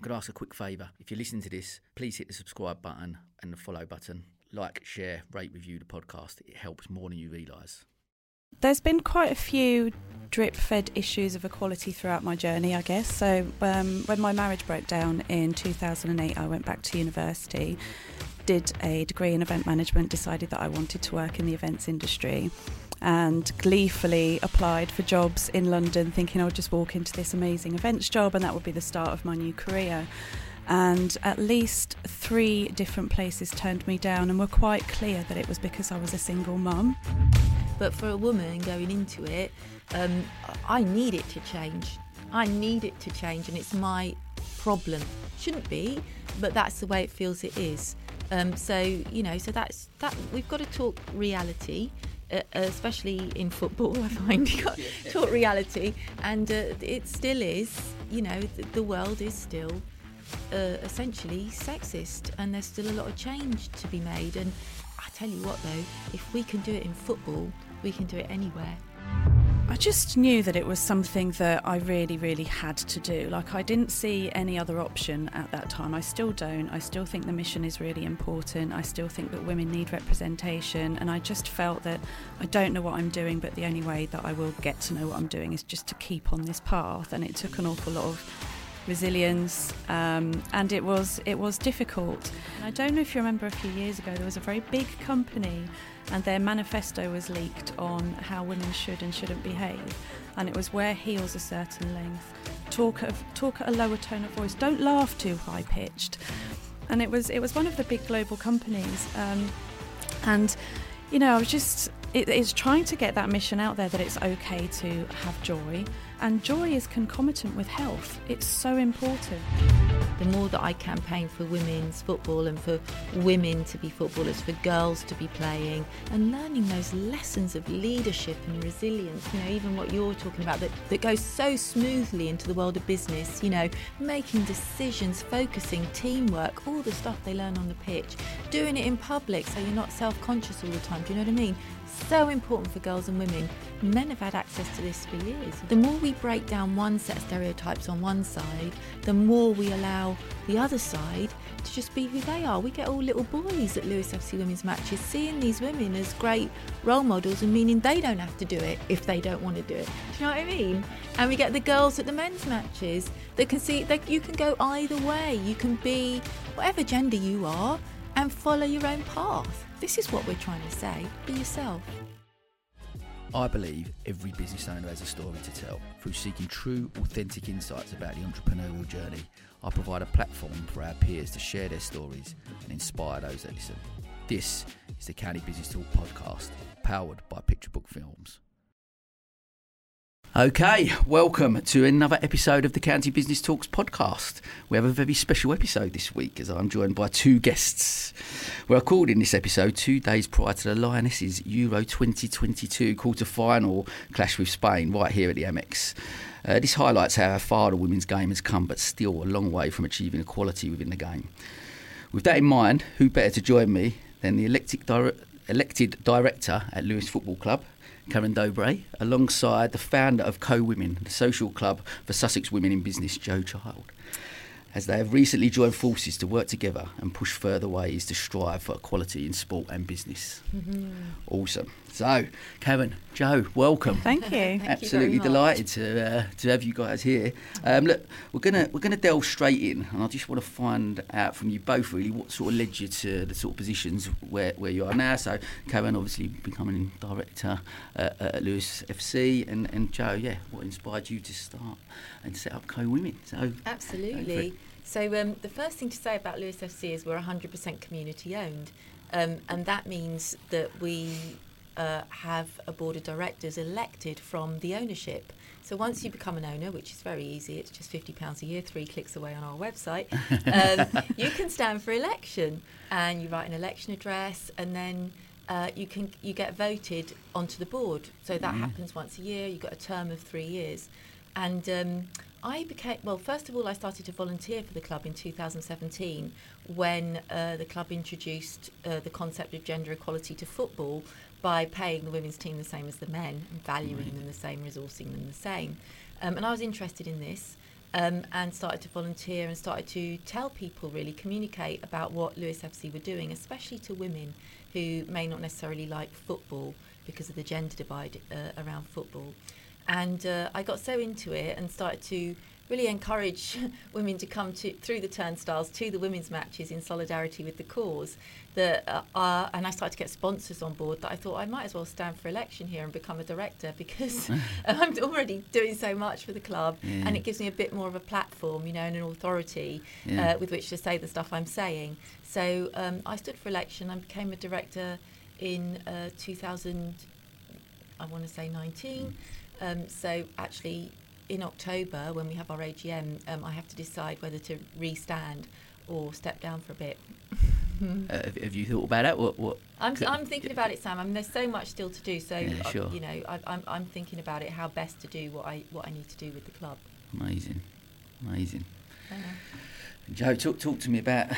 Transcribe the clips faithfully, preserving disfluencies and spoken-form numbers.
could ask a quick favour. If you're listening to this, please hit the subscribe button and the follow button. Like, share, rate, review the podcast. It helps more than you realise. There's been quite a few drip-fed issues of equality throughout my journey, I guess. So um, when my marriage broke down in two thousand eight, I went back to university, did a degree in event management, decided that I wanted to work in the events industry, and gleefully applied for jobs in London, thinking I would just walk into this amazing events job and that would be the start of my new career. And at least three different places turned me down and were quite clear that it was because I was a single mum. But for a woman going into it, um, I need it to change. I need it to change, and it's my problem. Shouldn't be, but that's the way it feels it is. Um, so, you know, so that's that. We've got to talk reality. Uh, especially in football, I find you got taught reality, and uh, it still is, you know, the, the world is still uh, essentially sexist, and there's still a lot of change to be made. And I tell you what though, if we can do it in football, we can do it anywhere. I just knew that it was something that I really, really had to do. Like, I didn't see any other option at that time. I still don't. I still think the mission is really important. I still think that women need representation. And I just felt that I don't know what I'm doing, but the only way that I will get to know what I'm doing is just to keep on this path. And it took an awful lot of resilience, um, and it was it was difficult. I don't know if you remember, a few years ago there was a very big company and their manifesto was leaked on how women should and shouldn't behave, and it was wear heels a certain length, talk of talk at a lower tone of voice, don't laugh too high pitched, and it was it was one of the big global companies, um, and you know I was just It is trying to get that mission out there that it's okay to have joy, and joy is concomitant with health. It's so important. The more that I campaign for women's football and for women to be footballers, for girls to be playing and learning those lessons of leadership and resilience, you know, even what you're talking about, that, that goes so smoothly into the world of business, you know, making decisions, focusing, teamwork, all the stuff they learn on the pitch, doing it in public so you're not self-conscious all the time, do you know what I mean? So important for girls and women. Men have had access to this for years. The more we break down one set of stereotypes on one side, the more we allow the other side to just be who they are. We get all little boys at Lewis F C women's matches seeing these women as great role models and meaning they don't have to do it if they don't want to do it. Do you know what I mean? And we get the girls at the men's matches that can see that you can go either way. You can be whatever gender you are and follow your own path. This is what we're trying to say. Be yourself. I believe every business owner has a story to tell. Through seeking true, authentic insights about the entrepreneurial journey, I provide a platform for our peers to share their stories and inspire those that listen. This is the County Business Talk podcast, powered by Picture Book Films. Okay, welcome to another episode of the County Business Talks podcast. We have a very special episode this week as I'm joined by two guests. We're recording this episode two days prior to the Lionesses' Euro twenty twenty-two quarter-final clash with Spain right here at the Amex. Uh, this highlights how far the women's game has come, but still a long way from achieving equality within the game. With that in mind, who better to join me than the elected, dire- elected director at Lewis Football Club, Karen Dobre, alongside the founder of Co-Women, the social club for Sussex women in business, Jo Child, as they have recently joined forces to work together and push further ways to strive for equality in sport and business. Mm-hmm. Awesome. So, Karen, Jo, welcome. Thank you. Thank Absolutely you delighted to uh, to have you guys here. Um, look, we're gonna we're gonna delve straight in, and I just want to find out from you both really what sort of led you to the sort of positions where, where you are now. So, Karen, obviously becoming director uh, at Lewis F C, and and Jo, yeah, what inspired you to start and set up Co-Women? So, absolutely. So, um, the first thing to say about Lewis F C is we're one hundred percent community owned, um, and that means that we Uh, have a board of directors elected from the ownership. So once you become an owner, which is very easy, it's just fifty pounds a year, three clicks away on our website, um, you can stand for election and you write an election address, and then uh, you can you get voted onto the board. So that mm-hmm. happens once a year. You've got a term of three years. And um, I became, well, first of all, I started to volunteer for the club in two thousand seventeen when uh, the club introduced uh, the concept of gender equality to football by paying the women's team the same as the men and valuing them the same, resourcing them the same. Um, and I was interested in this, um, and started to volunteer and started to tell people, really communicate about what Lewis F C were doing, especially to women who may not necessarily like football because of the gender divide uh, around football. And uh, I got so into it and started to really encourage women to come to through the turnstiles to the women's matches in solidarity with the cause. That uh, uh, and I started to get sponsors on board that I thought I might as well stand for election here and become a director, because I'm already doing so much for the club, yeah. and it gives me a bit more of a platform, you know, and an authority yeah. uh, with which to say the stuff I'm saying. So um, I stood for election. I became a director in uh, two thousand, I want to say nineteen. Mm. Um, so actually, in October, when we have our A G M, um, I have to decide whether to re-stand or step down for a bit. uh, have you thought about that? What? what I'm, I'm thinking about it, Sam. I mean, there's so much still to do. So, yeah, sure. I, you know, I, I'm I'm thinking about it, how best to do what I what I need to do with the club. Amazing, amazing. Uh, Joe, talk talk to me about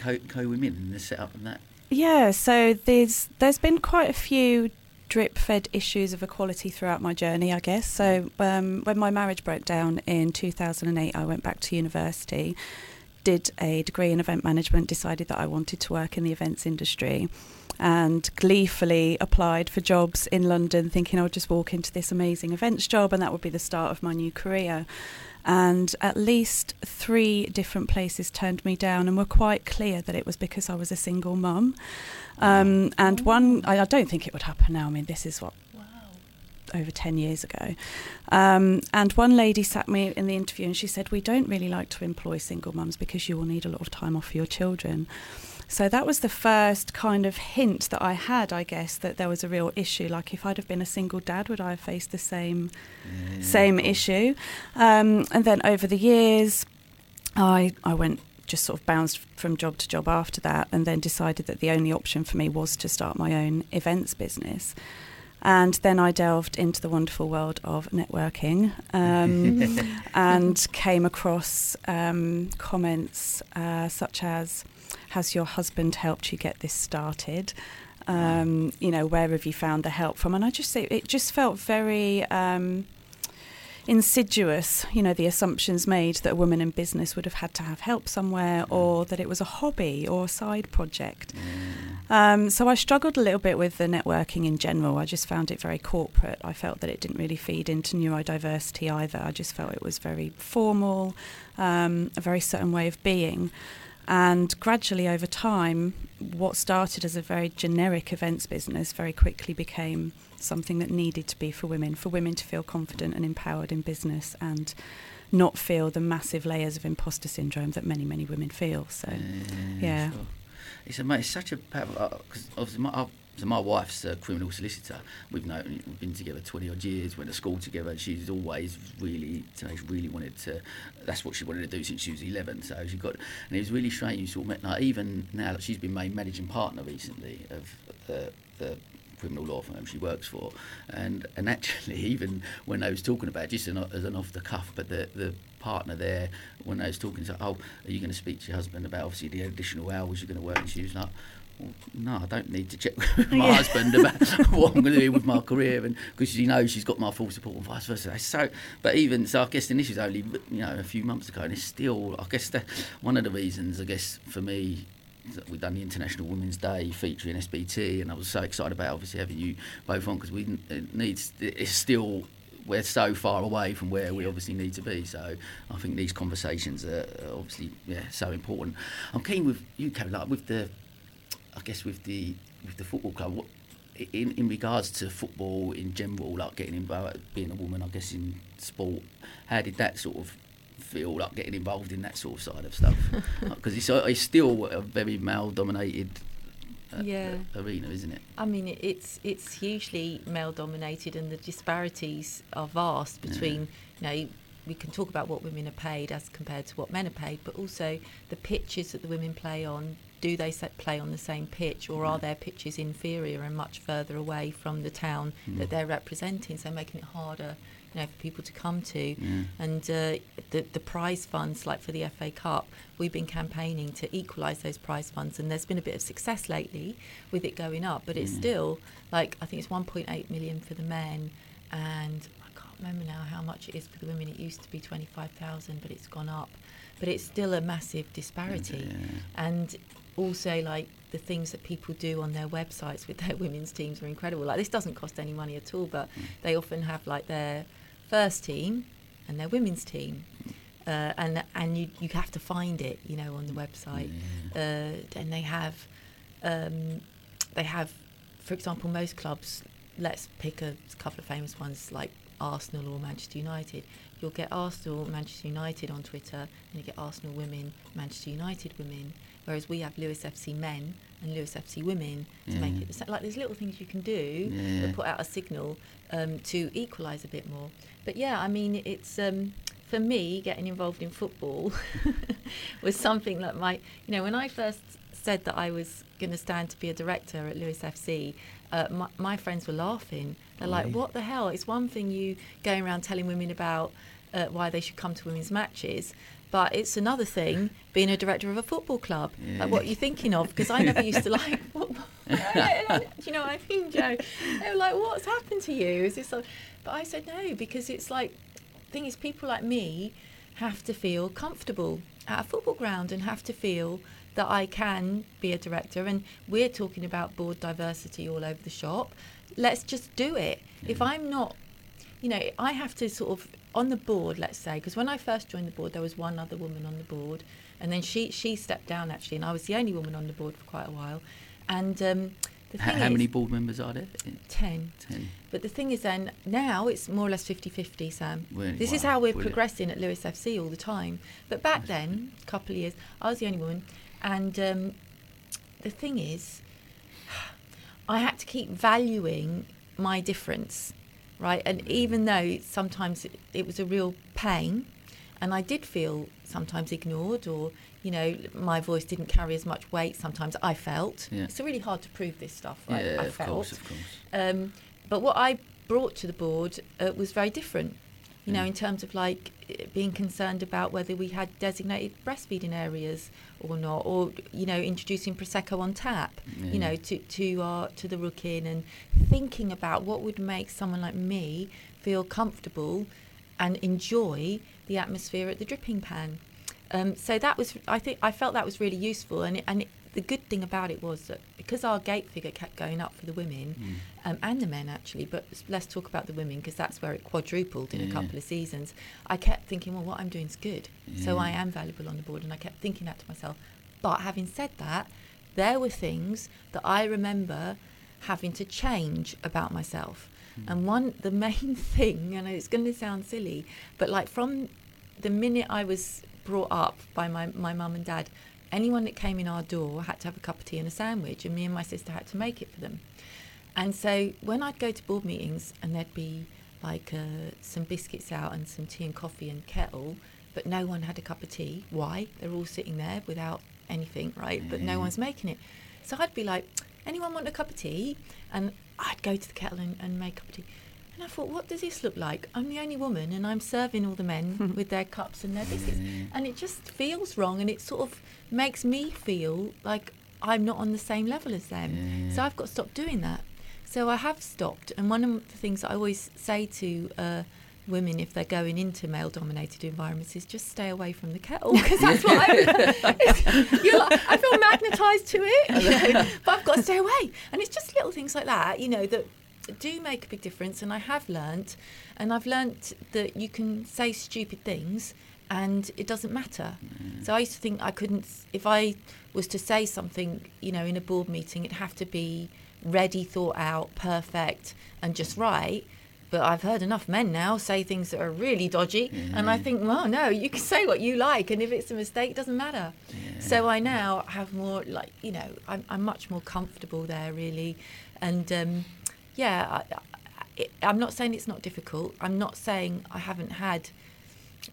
co co-women and the setup and that. Yeah. So there's there's been quite a few drip-fed issues of equality throughout my journey, I guess. So um, when my marriage broke down in two thousand eight, I went back to university, did a degree in event management, decided that I wanted to work in the events industry, and gleefully applied for jobs in London, thinking I would just walk into this amazing events job and that would be the start of my new career. And at least three different places turned me down and were quite clear that it was because I was a single mum. Um, and one, I, I don't think it would happen now. I mean, this is what, wow. over ten years ago. Um, and one lady sat me in the interview and she said, "We don't really like to employ single mums because you will need a lot of time off for your children." So that was the first kind of hint that I had, I guess, that there was a real issue. Like, if I'd have been a single dad, would I have faced the same mm. same issue? Um, and then over the years, I I went, just sort of bounced from job to job after that, and then decided that the only option for me was to start my own events business. And then I delved into the wonderful world of networking um, and came across um, comments uh, such as, "Has your husband helped you get this started? Um, you know, where have you found the help from?" And I just say, it just felt very um, insidious, you know, the assumptions made that a woman in business would have had to have help somewhere, or that it was a hobby or a side project. Um, so I struggled a little bit with the networking in general. I just found it very corporate. I felt that it didn't really feed into neurodiversity either. I just felt it was very formal, um, a very certain way of being. And gradually over time, what started as a very generic events business very quickly became something that needed to be for women, for women to feel confident and empowered in business and not feel the massive layers of imposter syndrome that many, many women feel. So, yeah. yeah. Sure. It's, amazing. It's such a powerful, because obviously my, so my wife's a criminal solicitor. We've known, we've been together twenty odd years, went to school together. And she's always really, she's really wanted to, that's what she wanted to do since she was eleven. So she got, and it was really strange. You sort of met, like, even now, like, she's been made managing partner recently of the, the criminal law firm she works for. And and actually, even when I was talking about it, just an, as an off the cuff, but the, the partner there, when I was talking to her, "Oh, are you going to speak to your husband about obviously the additional hours you're going to work?" And she was like, "Well, no, I don't need to check with my yeah. husband about what I'm going to do with my career," and because she knows she's got my full support and vice versa. So, but even so, I guess, and this is only, you know, a few months ago, and it's still, I guess, that one of the reasons, I guess, for me, that we've done the International Women's Day featuring S B T, and I was so excited about obviously having you both on, because we it needs it's still. We're so far away from where we obviously need to be. So I think these conversations are obviously yeah, so important. I'm keen with you, Kelly, like with the, I guess with the with the football club. What, in in regards to football in general, like getting involved, being a woman, I guess, in sport. How did that sort of feel, like getting involved in that sort of side of stuff? Because it's it's still a very male-dominated Uh, yeah. arena, isn't it? I mean, it's it's hugely male-dominated, and the disparities are vast between, yeah. you know, we can talk about what women are paid as compared to what men are paid, but also the pitches that the women play on. Do they set play on the same pitch, or yeah. are their pitches inferior and much further away from the town mm. that they're representing? So making it harder, you know, for people to come to. Yeah. And uh, the, the prize funds, like for the F A Cup, we've been campaigning to equalise those prize funds, and there's been a bit of success lately with it going up, but yeah. it's still, like, I think it's one point eight million for the men, and I can't remember now how much it is for the women. It used to be twenty-five thousand, but it's gone up. But it's still a massive disparity. Yeah. And also, like, the things that people do on their websites with their women's teams are incredible. Like, this doesn't cost any money at all, but mm. they often have, like, their first team and their women's team. Uh, and and you, you have to find it, you know, on the website. Yeah. Uh, and they have, um, they have, for example, most clubs, let's pick a couple of famous ones like Arsenal or Manchester United. You'll get Arsenal, Manchester United on Twitter, and you get Arsenal women, Manchester United women. Whereas we have Lewis F C men and Lewis F C women to yeah. make it the same. Like, there's little things you can do yeah. that put out a signal um, to equalise a bit more. But yeah, I mean, it's um, for me, getting involved in football was something that my, you know, when I first said that I was going to stand to be a director at Lewis F C, uh, my, my friends were laughing. They're like, what the hell? It's one thing you going around telling women about uh, why they should come to women's matches, but it's another thing being a director of a football club. Yeah. Like, what are you thinking of? Because I never used to like, what, what? You know what I mean, Joe? They were like, what's happened to you? Is this? All? But I said no, because it's like, the thing is, people like me have to feel comfortable at a football ground and have to feel that I can be a director, and we're talking about board diversity all over the shop. Let's just do it. Mm. If I'm not, you know, I have to sort of, on the board, let's say, because when I first joined the board, there was one other woman on the board, and then she, she stepped down, actually, and I was the only woman on the board for quite a while. And um, the thing how, is... How many board members are there? Ten. Ten. But the thing is then, now it's more or less fifty-fifty, Sam. We're, this wow, is how we're brilliant. progressing at Lewis F C all the time. But back That's then, a couple of years, I was the only woman. And um, the thing is, I had to keep valuing my difference, right? And even though sometimes it, it was a real pain, and I did feel sometimes ignored, or, you know, my voice didn't carry as much weight sometimes, I felt. Yeah. It's really hard to prove this stuff, right? Yeah, I of felt. Course, of course. Um, but what I brought to the board uh, was very different, you yeah. know, in terms of, like, being concerned about whether we had designated breastfeeding areas or not, or, you know, introducing Prosecco on tap, yeah. you know, to to our to the Rook Inn, and thinking about what would make someone like me feel comfortable and enjoy the atmosphere at the Dripping Pan. Um, so that was, I think, I felt that was really useful, and it, and it, the good thing about it was that because our gate figure kept going up for the women mm. um, and the men, actually, but let's talk about the women because that's where it quadrupled in yeah. a couple of seasons, I kept thinking, well, what I'm doing is good. Yeah. So I am valuable on the board, and I kept thinking that to myself. But having said that, there were things that I remember having to change about myself. Mm. And one, the main thing, and it's going to sound silly, but like from the minute I was brought up by my, my mum and dad, anyone that came in our door had to have a cup of tea and a sandwich, and me and my sister had to make it for them. And so when I'd go to board meetings and there'd be like uh, some biscuits out and some tea and coffee and kettle, but no one had a cup of tea. Why? They're all sitting there without anything, right? Mm. But no one's making it. So I'd be like, anyone want a cup of tea? And I'd go to the kettle and, and make a cup of tea. And I thought, what does this look like? I'm the only woman and I'm serving all the men with their cups and their biscuits. And it just feels wrong, and it sort of makes me feel like I'm not on the same level as them. Yeah. So I've got to stop doing that. So I have stopped. And one of the things I always say to uh, women if they're going into male-dominated environments is just stay away from the kettle, because that's what I'm... You're like, I feel magnetised to it, you know, but I've got to stay away. And it's just little things like that, you know, that do make a big difference. And I have learnt, and I've learnt that you can say stupid things and it doesn't matter. Mm. So I used to think I couldn't, if I was to say something, you know, in a board meeting, it'd have to be ready, thought out, perfect and just right. But I've heard enough men now say things that are really dodgy. Mm. And I think, well, no, you can say what you like, and if it's a mistake, it doesn't matter. Yeah. So I now have more, like, you know, I'm, I'm much more comfortable there, really. And um yeah, I, it, I'm not saying it's not difficult. I'm not saying I haven't had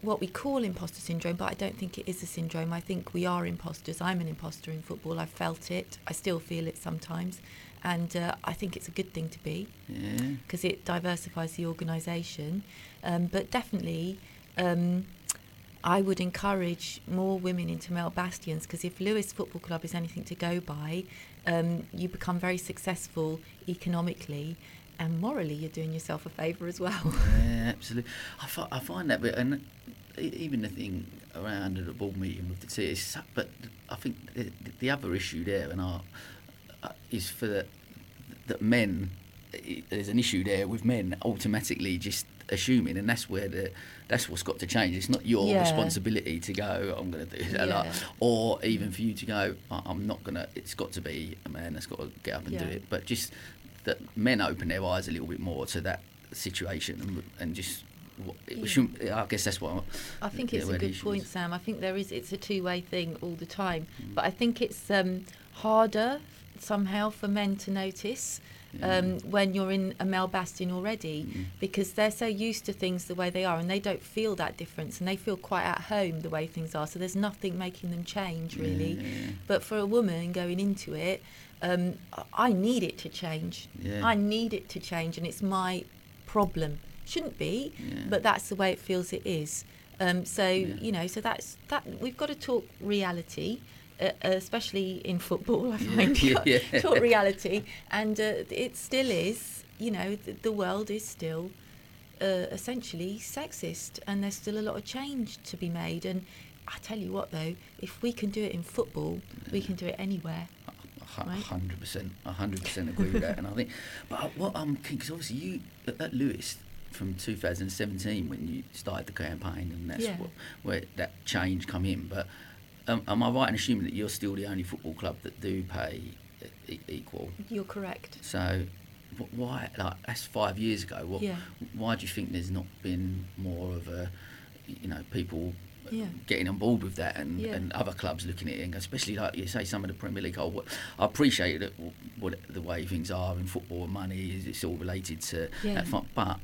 what we call imposter syndrome, but I don't think it is a syndrome. I think we are imposters. I'm an imposter in football. I've felt it. I still feel it sometimes. And uh, I think it's a good thing to be, because yeah. it diversifies the organisation. Um, but definitely, um, I would encourage more women into male bastions, because if Lewis Football Club is anything to go by, Um, you become very successful economically and morally you're doing yourself a favour as well. Yeah, absolutely. I, fi- I find that, but and even the thing around the board meeting with the team, but I think the, the other issue there and I, uh, is for the, that men, it, there's an issue there with men automatically just assuming, and that's where the that's what's got to change. It's not your yeah. responsibility to go, I'm going to do that, yeah. like, or even for you to go, I'm not going to, it's got to be a man that's got to get up and yeah. do it. But just that men open their eyes a little bit more to that situation and, and just, what, it yeah. shouldn't, I guess that's what I'm, I think it's a good point, Sam. I think there is, it's a two-way thing all the time. Mm. But I think it's um, harder somehow for men to notice Um, when you're in a male bastion already, mm-hmm. because they're so used to things the way they are and they don't feel that difference and they feel quite at home the way things are, so there's nothing making them change really. Yeah, yeah, yeah. But for a woman going into it, um, I need it to change. Yeah. I need it to change and it's my problem. Shouldn't be, yeah. but that's the way it feels it is. Um, so, yeah. you know, so that's that. We've got to talk reality. Uh, especially in football, I find yeah, yeah, yeah. taught reality, and uh, it still is. You know, th- the world is still uh, essentially sexist, and there's still a lot of change to be made. And I tell you what, though, if we can do it in football, yeah. we can do it anywhere. Hundred percent, hundred percent agree with that. And I think, but what I'm because obviously you at Lewis from two thousand seventeen when you started the campaign, and that's yeah. what, where that change come in, but. Um, am I right in assuming that you're still the only football club that do pay e- equal? You're correct. So, wh- why? Like that's five years ago. What? Yeah. Why do you think there's not been more of a, you know, people yeah. getting on board with that and, yeah. and other clubs looking at it, and especially like you say, some of the Premier League. Oh, what, I appreciate that what, what the way things are in football and money is it's all related to yeah. that. Fun, but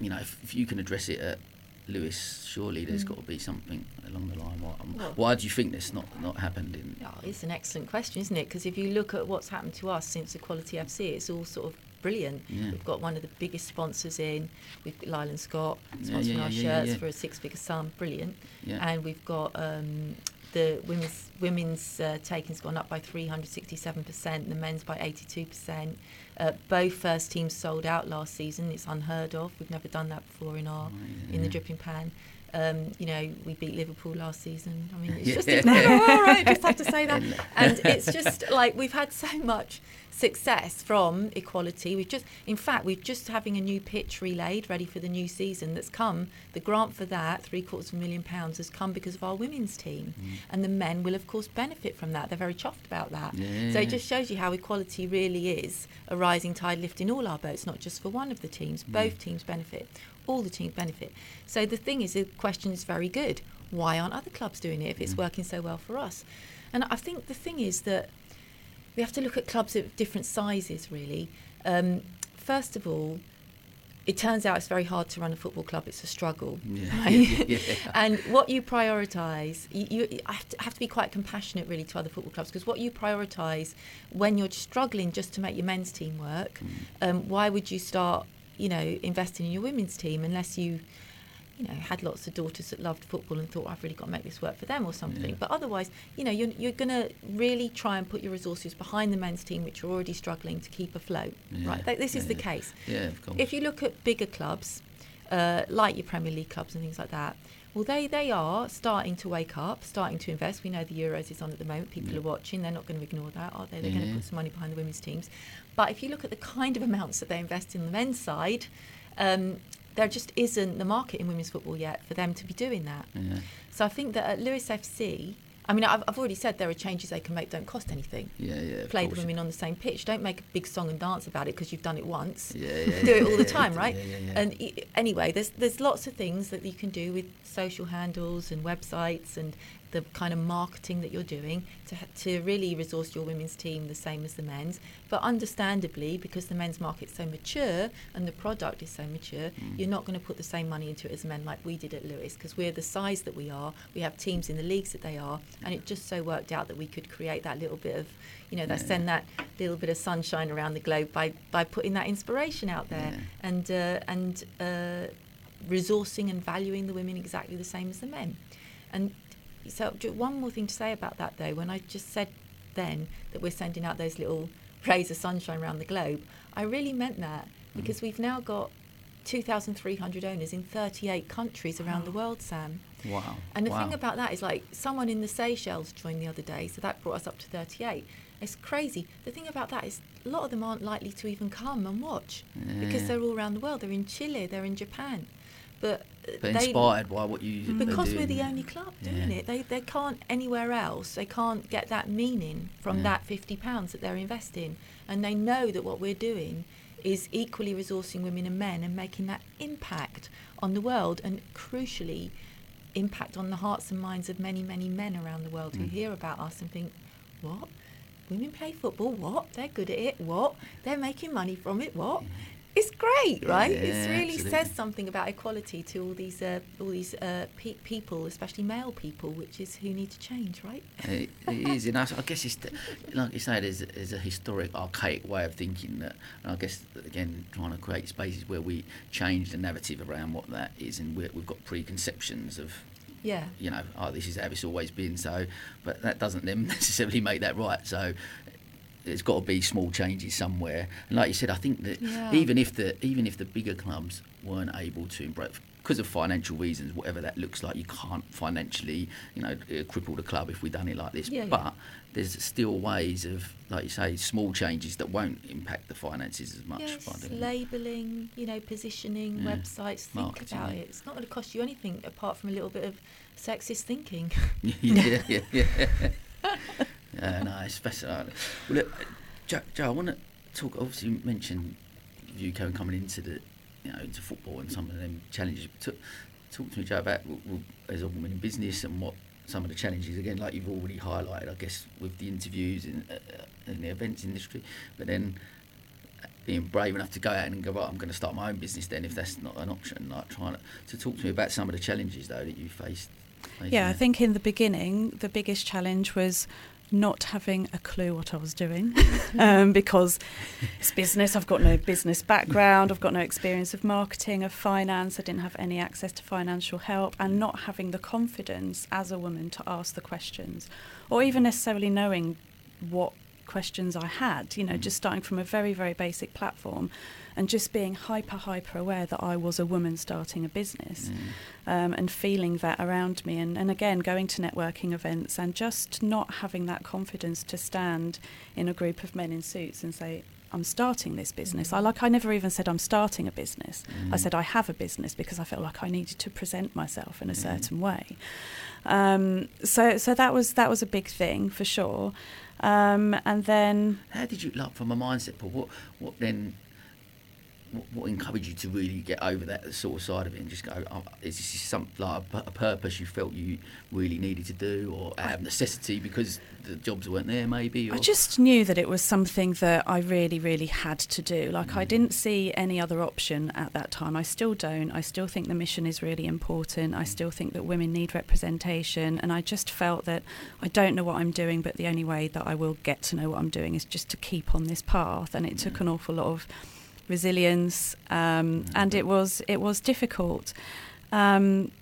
you know, if, if you can address it at Lewis, surely there's mm. got to be something along the line. Why, um, well, why do you think that's not, not happened? In? Oh, it's an excellent question, isn't it? Because if you look at what's happened to us since Equality F C, it's all sort of brilliant. Yeah. We've got one of the biggest sponsors in. We've got Lyle and Scott sponsoring yeah, yeah, yeah, our yeah, shirts yeah, yeah. for a six-figure sum. Brilliant. Yeah. And we've got um, the women's, women's uh, taking's gone up by three hundred sixty-seven percent, the men's by eighty-two percent. Uh, both first teams sold out last season. It's unheard of. We've never done that before in our yeah. in the Dripping Pan. Um, you know, we beat Liverpool last season. I mean, it's yeah. just it's never all right. Just have to say that. And it's just like we've had so much success from equality. We've just, in fact, we're just having a new pitch relayed, ready for the new season. That's come. The grant for that, three quarters of a million pounds, has come because of our women's team, mm. and the men will of course benefit from that. They're very chuffed about that. Yeah. So it just shows you how equality really is a rising tide lifting all our boats, not just for one of the teams. Mm. Both teams benefit. All the teams benefit. So the thing is, the question is very good. Why aren't other clubs doing it if it's mm. working so well for us? And I think the thing is that we have to look at clubs of different sizes, really. Um, first of all, it turns out it's very hard to run a football club. It's a struggle. Yeah. Right? Yeah, yeah, yeah. And what you prioritise, you, you have, to, have to be quite compassionate, really, to other football clubs, because what you prioritise when you're struggling just to make your men's team work, mm. um, why would you start... you know, investing in your women's team unless you, you know, had lots of daughters that loved football and thought, oh, I've really got to make this work for them or something. Yeah. But otherwise, you know, you're, you're going to really try and put your resources behind the men's team, which are already struggling to keep afloat, yeah. right? Th- this yeah, is the yeah. case. Yeah, of course. If you look at bigger clubs, uh, like your Premier League clubs and things like that, well, they, they are starting to wake up, starting to invest. We know the Euros is on at the moment. People yeah. are watching. They're not going to ignore that, are they? They're yeah. going to put some money behind the women's teams. But if you look at the kind of amounts that they invest in the men's side, um, there just isn't the market in women's football yet for them to be doing that. Yeah. So I think that at Lewis F C... I mean, I've, I've already said there are changes they can make, don't cost anything. Yeah, yeah. Play the women on the same pitch. Don't make a big song and dance about it because you've done it once. Yeah, yeah. Do it all the time, right? Yeah, yeah, yeah. And e- anyway, there's there's lots of things that you can do with social handles and websites and the kind of marketing that you're doing to to really resource your women's team the same as the men's. But understandably, because the men's market's so mature and the product is so mature, mm. you're not going to put the same money into it as men like we did at Lewis, because we're the size that we are, we have teams in the leagues that they are, and it just so worked out that we could create that little bit of, you know, that yeah. send that little bit of sunshine around the globe by, by putting that inspiration out there yeah. and, uh, and uh, resourcing and valuing the women exactly the same as the men. And so one more thing to say about that, though, when I just said then that we're sending out those little rays of sunshine around the globe, I really meant that. because we've now got two thousand three hundred owners in thirty-eight countries around the world, Sam. Wow. And the wow. thing about that is, like, someone in the Seychelles joined the other day, so that brought us up to thirty-eight. It's crazy. The thing about that is a lot of them aren't likely to even come and watch yeah. because they're all around the world. They're in Chile, they're in Japan. But, but they, inspired by what you because we're the only club doing yeah. it. They they can't anywhere else. They can't get that meaning from yeah. that fifty pounds that they're investing. And they know that what we're doing is equally resourcing women and men and making that impact on the world, and crucially impact on the hearts and minds of many, many men around the world mm. who hear about us and think, what? Women play football? What? They're good at it? What? They're making money from it? What? Yeah. It's great, right? Yeah, it really absolutely. says something about equality to all these uh, all these uh, pe- people, especially male people, which is who need to change, right? it, it is, and I, I guess it's the, like you say, there's, there's a historic, archaic way of thinking that, and I guess again, trying to create spaces where we change the narrative around what that is, and we're, we've got preconceptions of. Yeah. You know, oh, this is how it's always been. So, but that doesn't then necessarily make that right. So, there's got to be small changes somewhere. And like you said, I think that yeah. even if the even if the bigger clubs weren't able to embrace, because of financial reasons, whatever that looks like, you can't financially, you know, cripple the club if we've done it like this. Yeah, but yeah. there's still ways of, like you say, small changes that won't impact the finances as much. Yes, labelling, you know, positioning, yeah. websites, think Marketing, about yeah. it. It's not going to cost you anything apart from a little bit of sexist thinking. yeah, yeah, yeah. yeah, no, it's fascinating. Well, look, Joe, Joe I want to talk, obviously you mentioned you coming into the, you know, into football and some of them challenges. Talk, talk to me, Joe, about well, well, as a woman in business and what some of the challenges, again, like you've already highlighted, I guess, with the interviews and, uh, and the events industry, but then being brave enough to go out and go, right, I'm going to start my own business then, if that's not an option. Like trying to, to talk to me about some of the challenges, though, that you faced. faced yeah, there. I think in the beginning, the biggest challenge was not having a clue what I was doing um, because it's business. I've got no business background. I've got no experience of marketing, of finance. I didn't have any access to financial help, and not having the confidence as a woman to ask the questions, or even necessarily knowing what questions I had, you know, just starting from a very, very basic platform and just being hyper, hyper aware that I was a woman starting a business mm. um, and feeling that around me. And, and again, going to networking events and just not having that confidence to stand in a group of men in suits and say, I'm starting this business. Mm. I like I never even said I'm starting a business. Mm. I said I have a business because I felt like I needed to present myself in a mm. certain way. Um, so so that was that was a big thing for sure. Um, and then how did you, like, from a mindset, Paul, what what then what, what encouraged you to really get over that sort of side of it and just go, oh, is this some, like, a purpose you felt you really needed to do, or out of necessity because the jobs weren't there maybe, or? I just knew that it was something that I really, really had to do. Like, mm. I didn't see any other option at that time. I still don't. I still think the mission is really important. I still think that women need representation, and I just felt that I don't know what I'm doing, but the only way that I will get to know what I'm doing is just to keep on this path. And it mm. took an awful lot of resilience, um, mm. and it was it was difficult. Um,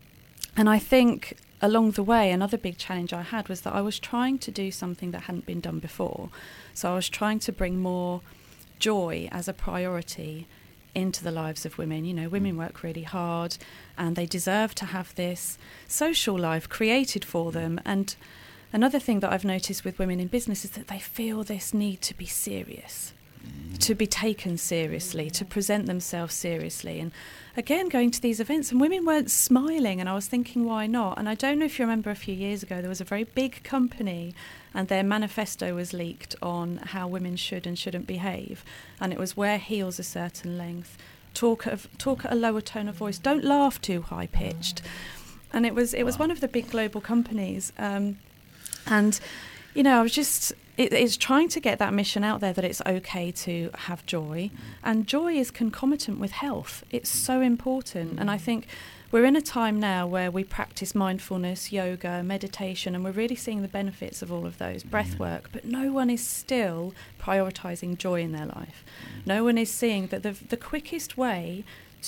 and I think along the way, another big challenge I had was that I was trying to do something that hadn't been done before. So I was trying to bring more joy as a priority into the lives of women. You know, women work really hard and they deserve to have this social life created for them. And another thing that I've noticed with women in business is that they feel this need to be serious, to be taken seriously, to present themselves seriously. And again, going to these events, and women weren't smiling, and I was thinking, why not? And I don't know if you remember, a few years ago there was a very big company and their manifesto was leaked on how women should and shouldn't behave, and it was wear heels a certain length, talk of talk at a lower tone of voice, don't laugh too high pitched. And it was it was one of the big global companies, um, and you know, I was just It, it's trying to get that mission out there that it's okay to have joy. Mm. And joy is concomitant with health. It's so important. Mm. And I think we're in a time now where we practice mindfulness, yoga, meditation, and we're really seeing the benefits of all of those, mm. breath work, but no one is still prioritising joy in their life. Mm. No one is seeing that the, the quickest way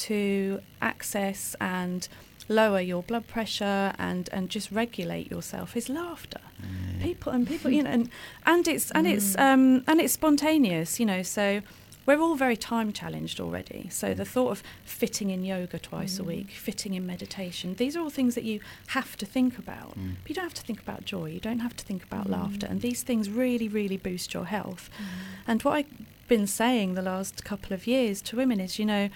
to access and lower your blood pressure and, and just regulate yourself is laughter. Mm. People and people, you know, and, and it's and mm. it's um and it's spontaneous, you know. So we're all very time challenged already. So the thought of fitting in yoga twice mm. a week, fitting in meditation, these are all things that you have to think about. Mm. But you don't have to think about joy. You don't have to think about mm. laughter. And these things really, really boost your health. Mm. And what I've been saying the last couple of years to women is, you know,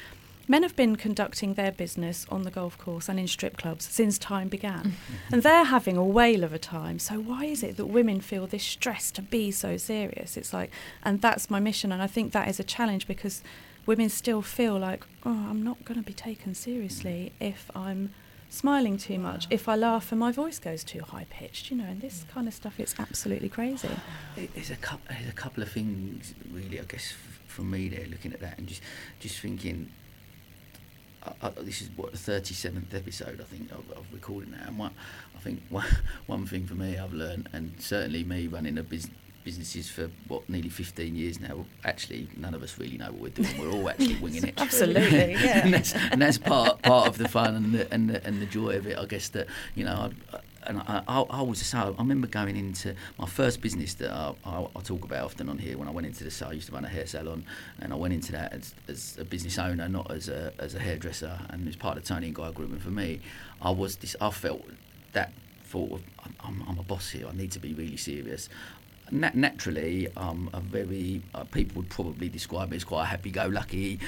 men have been conducting their business on the golf course and in strip clubs since time began. And they're having a whale of a time. So why is it that women feel this stress to be so serious? It's like, and that's my mission. And I think that is a challenge because women still feel like, oh, I'm not going to be taken seriously if I'm smiling too much, if I laugh and my voice goes too high-pitched, you know, and this kind of stuff, it's absolutely crazy. There's a, cu- there's a couple of things, really, I guess, f- from me there, looking at that and just, just thinking... I, I, this is what the thirty-seventh episode I think of, of recording now, and what I think one, one thing for me I've learned, and certainly me running a bus- businesses for what nearly fifteen years now, actually none of us really know what we're doing. We're all actually winging it. Absolutely, yeah. and that's and that's part part of the fun and the, and the, and the joy of it. I guess that you know. I, I, And I, I, I was a sale. I remember going into my first business that I, I, I talk about often on here. When I went into the sale, I used to run a hair salon, and I went into that as, as a business owner, not as a as a hairdresser. And as part of the Tony and Guy group, and for me, I was this. I felt that thought of I'm, I'm a boss here. I need to be really serious. Nat- naturally, um, a very uh, people would probably describe me as quite a happy-go-lucky.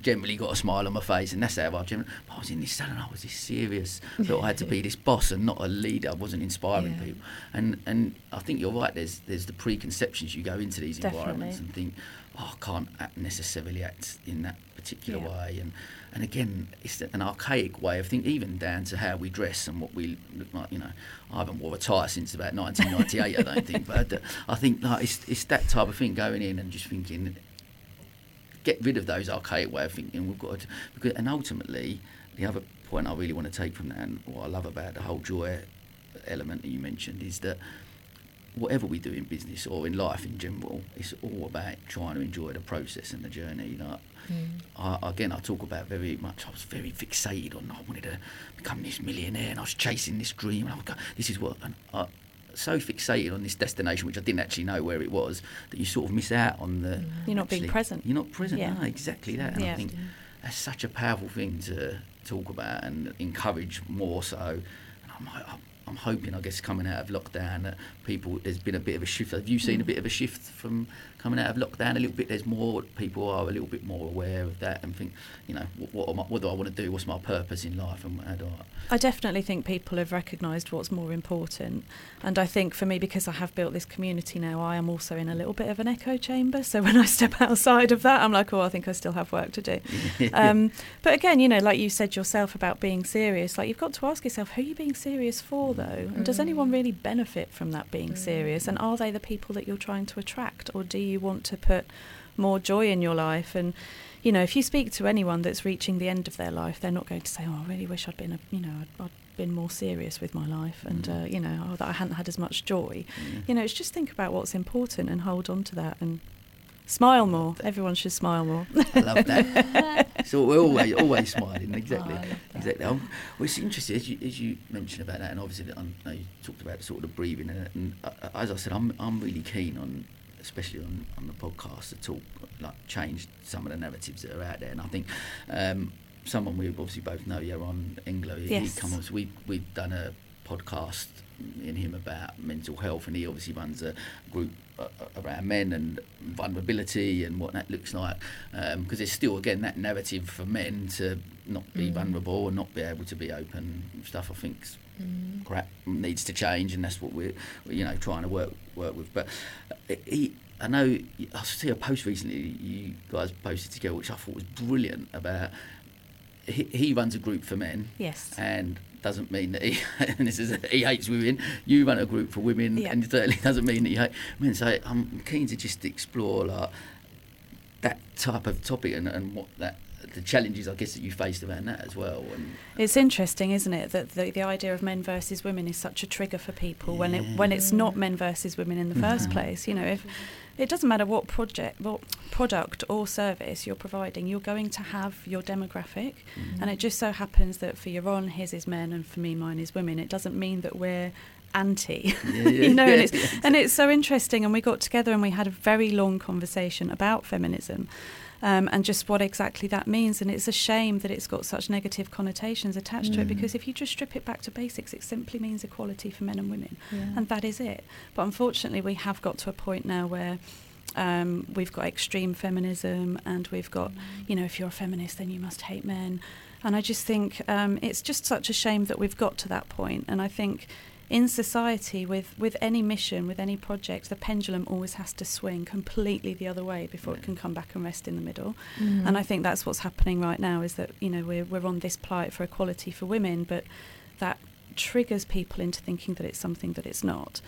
Generally, got a smile on my face, and that's how I generally. But I was in this salon. I was this serious. Thought I had to be this boss and not a leader. I wasn't inspiring yeah. people. And and I think you're right. There's there's the preconceptions you go into these Definitely. environments and think, oh, I can't act necessarily act in that particular yeah. way. And and again, it's an archaic way of thinking, even down to how we dress and what we look like. You know, I haven't worn a tie since about nineteen ninety-eight. I don't think, but I think like it's it's that type of thing going in and just thinking. Get rid of those archaic way of thinking. We've got to, because, and ultimately, the other point I really want to take from that, and what I love about the whole joy element that you mentioned, is that whatever we do in business or in life in general, it's all about trying to enjoy the process and the journey. You know, mm. I, again, I talk about very much. I was very fixated on. I wanted to become this millionaire, and I was chasing this dream. And I was going, this is what. And I, so fixated on this destination, which I didn't actually know where it was, that you sort of miss out on the... Mm. You're not actually, being present. You're not present, yeah. no, exactly that. And yeah. I think yeah. that's such a powerful thing to talk about and encourage more so. And I'm, I'm, I'm hoping, I guess, coming out of lockdown, that people, there's been a bit of a shift. Have you seen mm. a bit of a shift from coming out of lockdown? A little bit, there's more, people are a little bit more aware of that and think, you know, what, what, am I, what do I want to do? What's my purpose in life? And how do I... I definitely think people have recognised what's more important, and I think for me, because I have built this community now, I am also in a little bit of an echo chamber, so when I step outside of that I'm like, oh, I think I still have work to do. um, but again, you know, like you said yourself about being serious, like you've got to ask yourself, who are you being serious for though, and mm. does anyone really benefit from that being mm. serious, and are they the people that you're trying to attract, or do you want to put more joy in your life? And you know, if you speak to anyone that's reaching the end of their life, they're not going to say, oh, I really wish I'd been, a, you know, I'd, I'd been more serious with my life and, mm. uh, you know, oh, that I hadn't had as much joy. Mm. You know, it's just think about what's important and hold on to that and smile more. Everyone should smile more. I love that. So we're always, always smiling, exactly. Oh, exactly. Um, well, it's interesting, as you, as you mentioned about that, and obviously um, you talked about sort of the breathing, and, and uh, as I said, I'm I'm really keen on... especially on, on the podcast, to talk, like change some of the narratives that are out there. And I think um, someone we obviously both know, Yaron Engler, he, yes. he come on, so we, we've done a podcast in him about mental health, and he obviously runs a group uh, around men and vulnerability and what that looks like, because um, there's still, again, that narrative for men to not be mm. vulnerable and not be able to be open stuff, I think, mm. crap, needs to change, and that's what we're, you know, trying to work work with. But he, I know I see a post recently you guys posted together, which I thought was brilliant, about he, he runs a group for men, yes, and doesn't mean that he, and this is, he hates women. You run a group for women, yeah. and it certainly doesn't mean that you hate women. So I'm keen to just explore like that type of topic and, and what that, the challenges, I guess, that you faced around that as well. And it's interesting, isn't it, that the, the idea of men versus women is such a trigger for people yeah. when it when it's not men versus women in the first no. place. You know, if it doesn't matter what project, what product or service you're providing, you're going to have your demographic, mm. and it just so happens that for Yaron, his is men, and for me, mine is women. It doesn't mean that we're anti, yeah, yeah, you know, yeah, and, it's, yeah. and it's so interesting. And we got together and we had a very long conversation about feminism. um, and just what exactly that means. And it's a shame that it's got such negative connotations attached mm. to it, because if you just strip it back to basics, it simply means equality for men and women. Yeah. And that is it. But unfortunately, we have got to a point now where um, we've got extreme feminism, and we've got, mm. you know, if you're a feminist, then you must hate men. And I just think um, it's just such a shame that we've got to that point. And I think in society, with, with any mission, with any project, the pendulum always has to swing completely the other way before it can come back and rest in the middle. Mm-hmm. And I think that's what's happening right now, is that, you know, we're we're on this plight for equality for women, but that triggers people into thinking that it's something that it's not.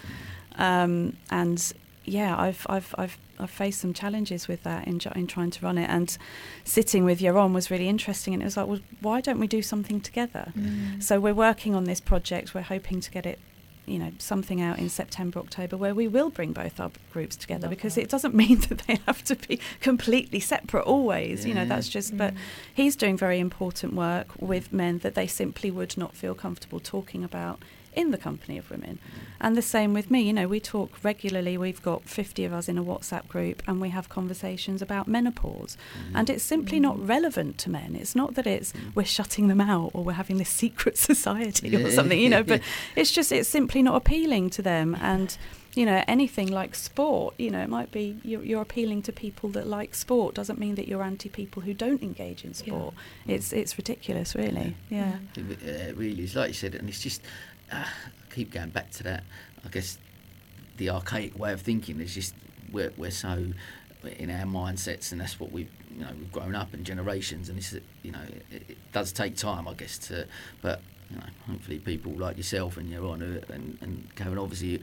Um, and yeah, I've I've I've I've faced some challenges with that in, in trying to run it, and sitting with Yaron was really interesting. And it was like, well, why don't we do something together? Mm. So we're working on this project. We're hoping to get it, you know, something out in September, October, where we will bring both our groups together. Love because that. It doesn't mean that they have to be completely separate always. Yeah. You know, that's just, mm. but he's doing very important work with men that they simply would not feel comfortable talking about in the company of women. And the same with me, you know, we talk regularly. We've got fifty of us in a WhatsApp group, and we have conversations about menopause, mm-hmm. and it's simply mm-hmm. not relevant to men. It's not that it's mm-hmm. we're shutting them out, or we're having this secret society yeah. or something, you know, but it's just, it's simply not appealing to them. And you know, anything like sport, you know, it might be you're, you're appealing to people that like sport. Doesn't mean that you're anti people who don't engage in sport. Yeah. It's it's ridiculous, really. Yeah, yeah. It, it really is, like you said. And it's just uh, I keep going back to that. I guess the archaic way of thinking is just we're we're so in our mindsets, and that's what we've, you know, we've grown up in generations. And this, you know, it, it does take time, I guess, to but you know, hopefully people like yourself and Yaron and and Karen obviously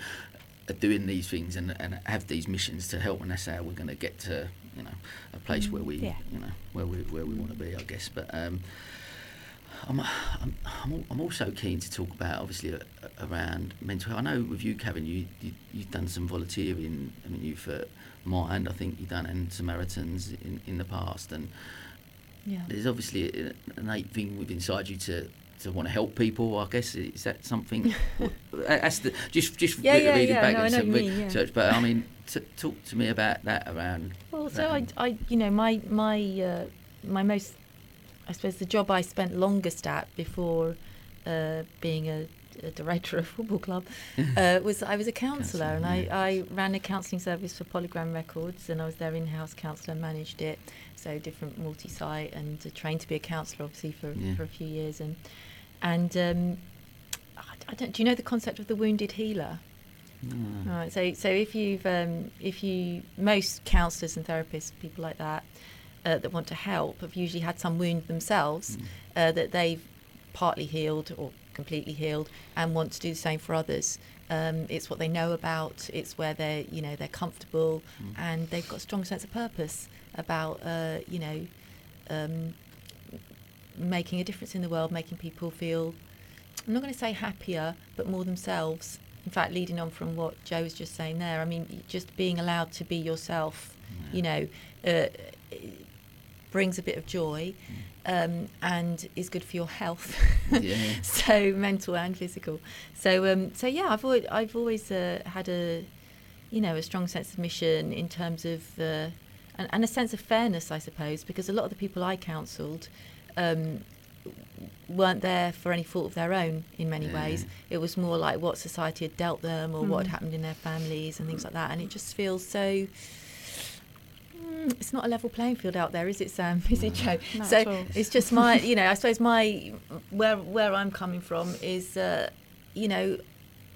are doing these things and, and have these missions to help, and that's how we're going to get to, you know, a place where we yeah. you know where we where we want to be, I guess. But um, I'm, I'm I'm also keen to talk about obviously a, a, around mental health. I know with you, Karen, you, you you've done some volunteering. I mean, you've uh, Mind, I think you've done, and Samaritans in, in the past, and yeah. there's obviously an innate thing within inside you to. to want to help people, I guess. Is that something? That's the just just yeah, re- yeah, reading yeah. back no, and some mean, research. Yeah. But I mean, t- talk to me about that around. Well, that so I, I, you know, my my uh, my most, I suppose, the job I spent longest at before uh, being a, a director of a football club uh, was I was a counsellor, and I, yeah. I ran a counselling service for PolyGram Records, and I was their in-house counsellor, managed it, so different multi-site, and uh, trained to be a counsellor, obviously, for yeah. for a few years, and. And um, I don't. Do you know the concept of the wounded healer? Mm. All right. So, so if you've, um, if you, most counsellors and therapists, people like that, uh, that want to help, have usually had some wound themselves mm. uh, that they've partly healed or completely healed, and want to do the same for others. Um, it's what they know about. It's where they're, you know, they're comfortable, mm. and they've got a strong sense of purpose about, uh, you know. Um, making a difference in the world, making people feel, I'm not going to say happier, but more themselves. In fact, leading on from what Joe was just saying there, I mean, just being allowed to be yourself, yeah. you know, uh, brings a bit of joy um, and is good for your health, yeah. so mental and physical. So, um, so yeah, I've always, I've always uh, had a, you know, a strong sense of mission in terms of, uh, and, and a sense of fairness, I suppose, because a lot of the people I counselled Um, weren't there for any fault of their own in many yeah. ways. It was more like what society had dealt them, or mm. what had happened in their families and things like that. And it just feels so mm, it's not a level playing field out there, is it, Sam? Is it, Joe? Not so at all. It's just my, you know, I suppose my where where I'm coming from is uh, you know,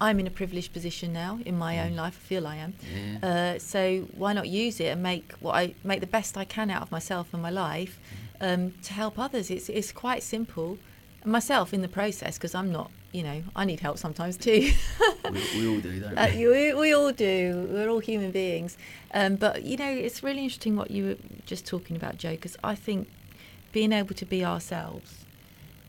I'm in a privileged position now in my yeah. own life. I feel I am. Yeah. Uh, so why not use it and make what I make the best I can out of myself and my life. Yeah. Um, to help others. It's it's quite simple. Myself in the process, because I'm not, you know, I need help sometimes too. we, we all do, don't we? Uh, we? We all do. We're all human beings. Um, but, you know, it's really interesting what you were just talking about, Joe, because I think being able to be ourselves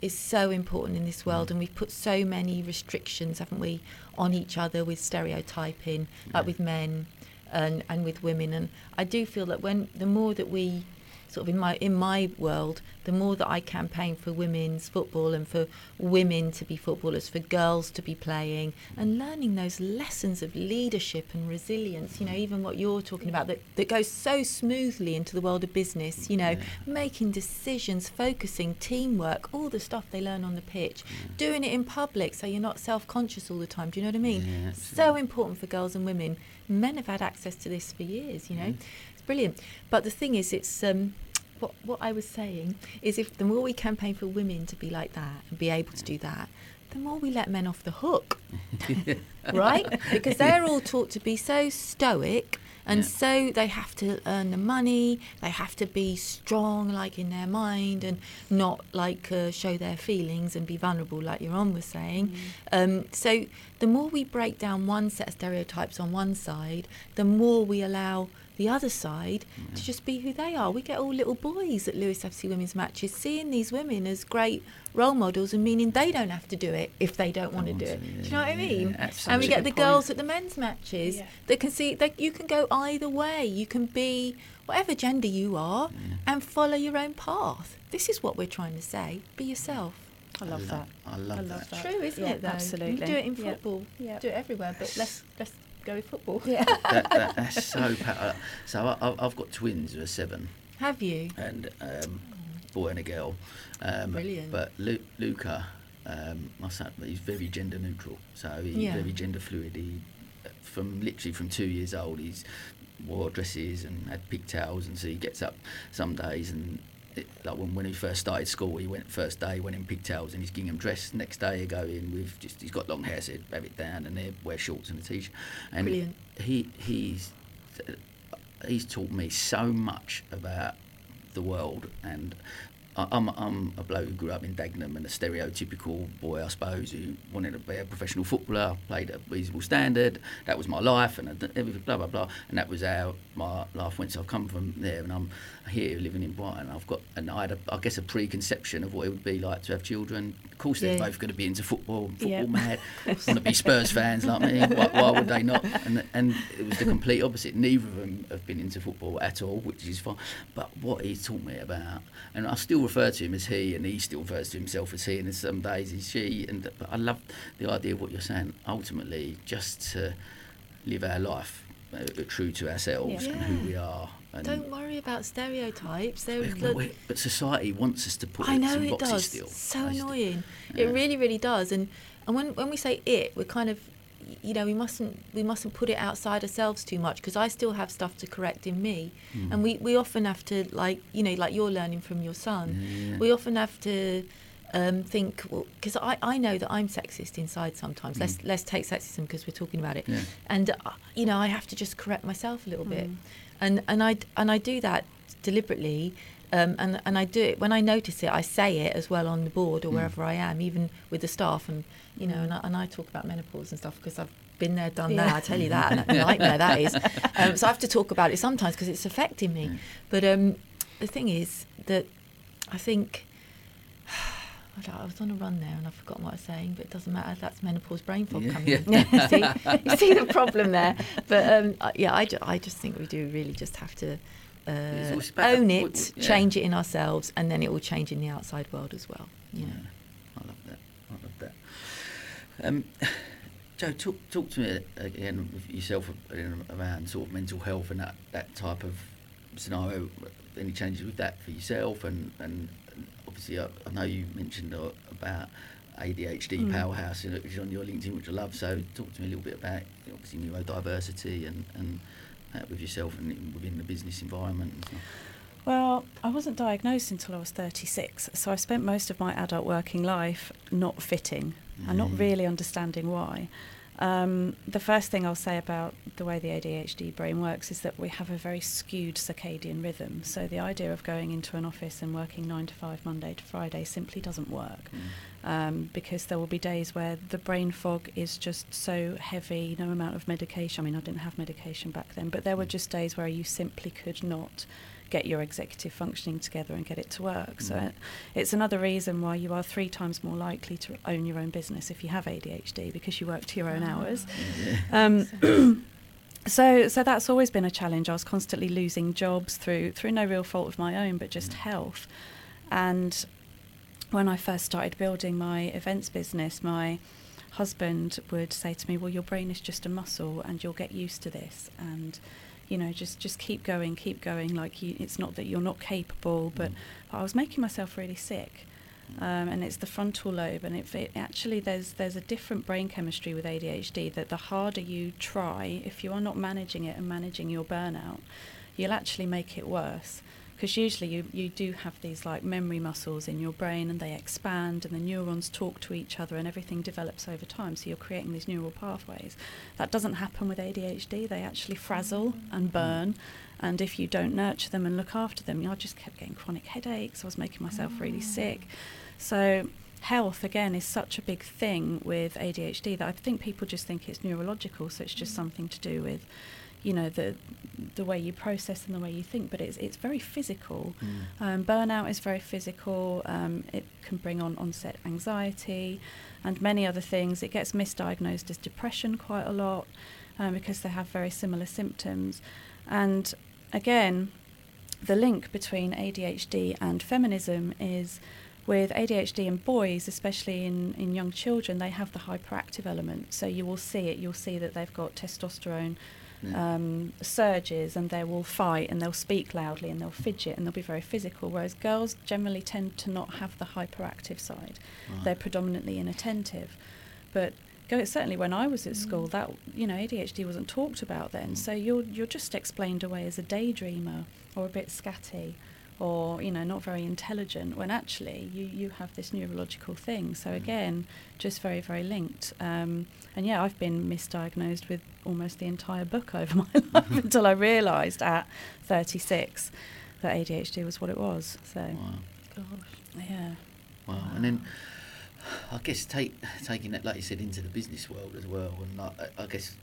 is so important in this world, and we've put so many restrictions, haven't we, on each other with stereotyping, yeah. like with men and, and with women. And I do feel that when the more that we sort of in my in my world, the more that I campaign for women's football and for women to be footballers, for girls to be playing and learning those lessons of leadership and resilience, you know, even what you're talking about, that, that goes so smoothly into the world of business, you know, yeah. making decisions, focusing, teamwork, all the stuff they learn on the pitch, yeah. doing it in public so you're not self-conscious all the time. Do you know what I mean? Yeah, so important for girls and women. Men have had access to this for years, you know. Yeah. It's brilliant. But the thing is, it's um, what, what I was saying is if the more we campaign for women to be like that and be able to do that, the more we let men off the hook, right? Because they're all taught to be so stoic and yeah. so they have to earn the money, they have to be strong like in their mind and not like uh, show their feelings and be vulnerable like your mum was saying. Mm. Um, so the more we break down one set of stereotypes on one side, the more we allow the other side yeah. to just be who they are. We get all little boys at Lewis F C women's matches seeing these women as great role models and meaning they don't have to do it if they don't, don't want to do it. Yeah, do you know what I mean? Yeah, and we get the point. Girls at the men's matches yeah. that can see that you can go either way. You can be whatever gender you are yeah. and follow your own path. This is what we're trying to say. Be yourself. I love, I love that. I love, I love that. True, isn't yeah, it though? Absolutely. You can do it in football. Yep. Yep. Do it everywhere, but let's let's go with football. Yeah. that, that, that's so powerful. So I, I've got twins who are seven. Have you? And um, oh. boy and a girl. Um, Brilliant. But Lu- Luca, um, my son, he's very gender neutral. So he's yeah. very gender fluid. He, from literally from two years old, he's wore dresses and had pigtails, and so he gets up some days and. It, like when, when he first started school, he went first day, went in pigtails and his gingham dress. Next day, he go in with just he's got long hair, so he'd have it down, and they wear shorts and a t-shirt. And Brilliant. he he's he's taught me so much about the world. And I, I'm I'm a bloke who grew up in Dagenham and a stereotypical boy, I suppose, who wanted to be a professional footballer, played at a reasonable standard. That was my life, and everything blah blah blah. And that was how my life went. So I've come from there, and I'm. Here living in Brighton, I've got and I had a, I guess a preconception of what it would be like to have children. Of course, they're yeah. both going to be into football, football yeah. mad, want to be Spurs fans like me. Why, why would they not? And and it was the complete opposite. Neither of them have been into football at all, which is fine. But what he taught me about, and I still refer to him as he, and he still refers to himself as he, and in some days he's she. And but I love the idea of what you're saying. Ultimately, just to live our life uh, true to ourselves yeah. and who we are. And don't worry about stereotypes. Look, but society wants us to put I know it does. Still. So I annoying. Still, yeah. It really, really does. And and when when we say it, we're kind of, you know, we mustn't we mustn't put it outside ourselves too much because I still have stuff to correct in me. Mm. And we, we often have to, like, you know, like you're learning from your son. Yeah. We often have to um, think, well, because I, I know that I'm sexist inside sometimes. Mm. Let's let's take sexism because we're talking about it. Yeah. And, uh, you know, I have to just correct myself a little mm. bit. And and I and I do that deliberately, um, and and I do it when I notice it. I say it as well on the board or wherever mm. I am, even with the staff. And you know, and I, and I talk about menopause and stuff because I've been there, done yeah. that. I tell you that, and a nightmare that is. Um, so I have to talk about it sometimes because it's affecting me. Yeah. But um, the thing is that I think I was on a run there and I've forgotten what I was saying, but it doesn't matter. That's menopause brain fog yeah. coming in. see, you see the problem there. But um, yeah, I, ju- I just think we do really just have to uh, own it, point, yeah. change it in ourselves, and then it will change in the outside world as well. You know? Yeah, I love that. I love that. Um, Joe, talk, talk to me again with yourself around sort of mental health and that, that type of scenario. Any changes with that for yourself and, and obviously, I, I know you mentioned uh, about A D H D mm. powerhouse, which is on your LinkedIn, which I love. So, talk to me a little bit about obviously neurodiversity and and uh, with yourself and within the business environment. And stuff. Well, I wasn't diagnosed until I was thirty-six, so I spent most of my adult working life not fitting mm. and not really understanding why. Um, the first thing I'll say about the way the A D H D brain works is that we have a very skewed circadian rhythm. So the idea of going into an office and working nine to five Monday to Friday simply doesn't work mm. um, because there will be days where the brain fog is just so heavy, no amount of medication. I mean, I didn't have medication back then, but there were just days where you simply could not get your executive functioning together and get it to work. So mm. it's another reason why you are three times more likely to own your own business if you have A D H D because you work to your own hours. Yeah. Um, So so that's always been a challenge. I was constantly losing jobs through through no real fault of my own, but just mm-hmm. health. And when I first started building my events business, my husband would say to me, well, your brain is just a muscle and you'll get used to this. And, you know, just, just keep going, keep going. Like, you, it's not that you're not capable, but, but I was making myself really sick. Um, and it's the frontal lobe. And it, it actually, there's there's a different brain chemistry with A D H D, that the harder you try, if you are not managing it and managing your burnout, you'll actually make it worse. Because usually you, you do have these like memory muscles in your brain, and they expand and the neurons talk to each other and everything develops over time. So you're creating these neural pathways. That doesn't happen with A D H D. They actually frazzle and burn. And if you don't nurture them and look after them, I just kept getting chronic headaches. I was making myself really sick. So health, again, is such a big thing with A D H D that I think people just think it's neurological. So it's just something to do with, you know, the the way you process and the way you think, but it's it's very physical. Mm. Um, burnout is very physical. Um, it can bring on onset anxiety and many other things. It gets misdiagnosed as depression quite a lot um, because they have very similar symptoms. And again, the link between A D H D and feminism is, with A D H D in boys, especially in, in young children, they have the hyperactive element. So you will see it. You'll see that they've got testosterone Yeah. Um, surges, and they will fight and they'll speak loudly and they'll fidget and they'll be very physical, whereas girls generally tend to not have the hyperactive side. Right. They're predominantly inattentive. But go, certainly when I was at mm. school, that, you know, A D H D wasn't talked about then, mm. so you're you're just explained away as a daydreamer or a bit scatty or, you know, not very intelligent, when actually you, you have this neurological thing. So again, just very, very linked. Um, and yeah, I've been misdiagnosed with almost the entire book over my life until I realised at thirty-six that A D H D was what it was. So, wow. Gosh, yeah. Wow. wow. And then I guess take taking that, like you said, into the business world as well, and like, I guess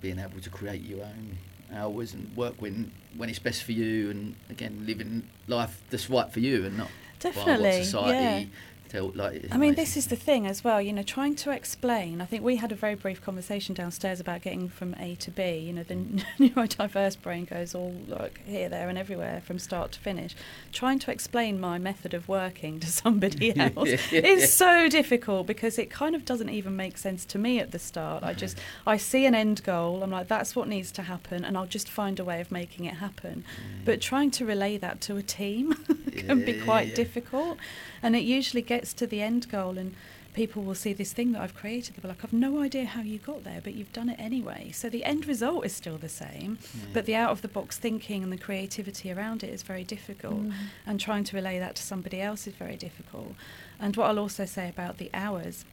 being able to create your own hours and work when when it's best for you, and again living life that's right for you and not definitely by what society yeah. tell, like, I mean, this is the thing as well, you know, trying to explain. I think we had a very brief conversation downstairs about getting from A to B. You know, the mm. neurodiverse brain goes all like here, there and everywhere from start to finish. Trying to explain my method of working to somebody else yeah. is so difficult, because it kind of doesn't even make sense to me at the start. I just I see an end goal, I'm like, that's what needs to happen, and I'll just find a way of making it happen. Mm. But trying to relay that to a team can yeah, be quite yeah. difficult, and it usually gets to the end goal and people will see this thing that I've created, they'll be like, I've no idea how you got there, but you've done it anyway. So the end result is still the same, yeah. but the out-of-the-box thinking and the creativity around it is very difficult, mm. and trying to relay that to somebody else is very difficult. And what I'll also say about the hours,